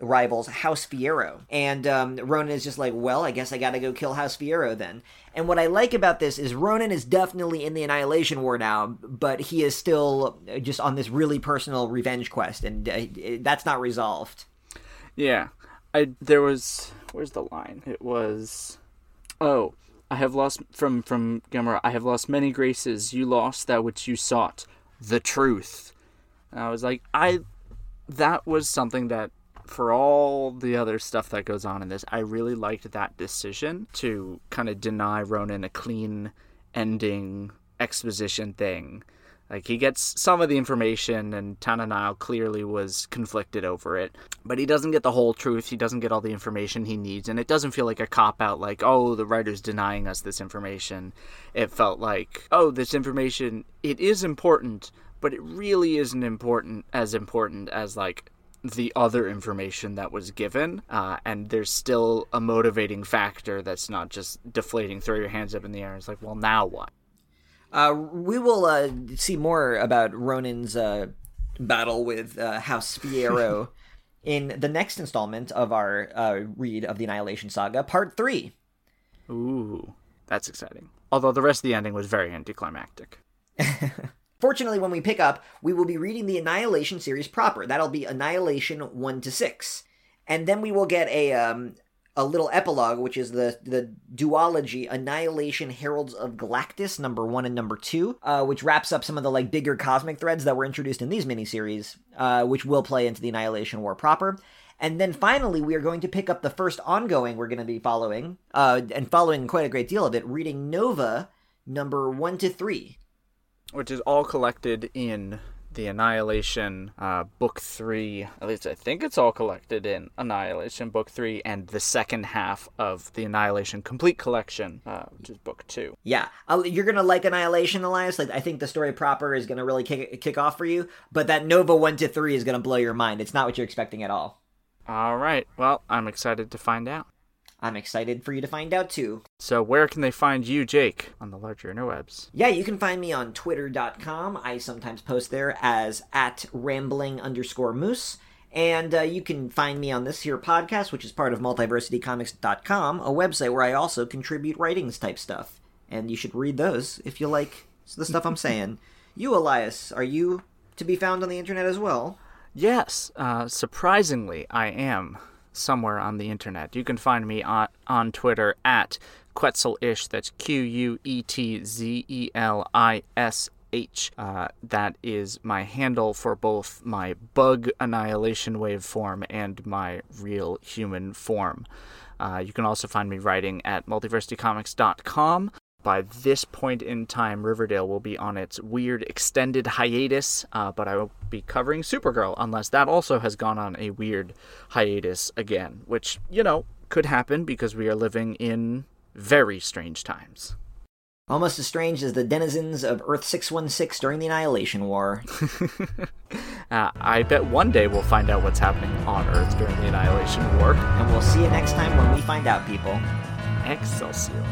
rivals, House Fiero. And Ronan is just like, well, I guess I gotta go kill House Fiero then. And what I like about this is Ronan is definitely in the Annihilation War now, but he is still just on this really personal revenge quest, and that's not resolved. Yeah. Where's the line? It was... Oh... I have lost, from Gamera, I have lost many graces. You lost that which you sought, the truth. And I was like, that was something that, for all the other stuff that goes on in this, I really liked that decision to kind of deny Ronan a clean ending exposition thing. Like, he gets some of the information, and Tana Nile clearly was conflicted over it. But he doesn't get the whole truth, he doesn't get all the information he needs, and it doesn't feel like a cop-out, like, oh, the writer's denying us this information. It felt like, oh, this information, it is important, but it really isn't important as, like, the other information that was given, and there's still a motivating factor that's not just deflating, throw your hands up in the air, it's like, well, now what? We will see more about Ronan's battle with House Fiero in the next installment of our read of the Annihilation Saga, Part 3. Ooh, that's exciting. Although the rest of the ending was very anticlimactic. Fortunately, when we pick up, we will be reading the Annihilation series proper. That'll be Annihilation 1-6. And then we will get a little epilogue, which is the duology Annihilation Heralds of Galactus, number 1 and number 2, which wraps up some of the like bigger cosmic threads that were introduced in these miniseries, which will play into the Annihilation War proper. And then finally, we are going to pick up the first ongoing we're going to be following, and following quite a great deal of it, reading Nova, number 1-3. Which is all collected in the Annihilation Book 3, at least I think it's all collected in Annihilation Book 3 and the second half of the Annihilation Complete Collection, which is Book 2. Yeah, you're going to like Annihilation, Elias. Like, I think the story proper is going to really kick off for you, but that Nova 1-3 is going to blow your mind. It's not what you're expecting at all. All right, well, I'm excited to find out. I'm excited for you to find out, too. So where can they find you, Jake, on the larger interwebs? Yeah, you can find me on twitter.com. I sometimes post there as @rambling_moose. And you can find me on this here podcast, which is part of multiversitycomics.com, a website where I also contribute writings type stuff. And you should read those if you like the stuff I'm saying. You, Elias, are you to be found on the internet as well? Yes, surprisingly, I am. Somewhere on the internet. You can find me on Twitter @Quetzelish. That's QUETZELISH. That is my handle for both my bug Annihilation Wave form and my real human form. You can also find me writing at multiversitycomics.com. by this point in time, Riverdale will be on its weird extended hiatus, but I will be covering Supergirl, unless that also has gone on a weird hiatus again, which, you know, could happen because we are living in very strange times. Almost as strange as the denizens of Earth 616 during the Annihilation War. I bet one day we'll find out what's happening on Earth during the Annihilation War. And we'll see you next time when we find out, people. Excelsior.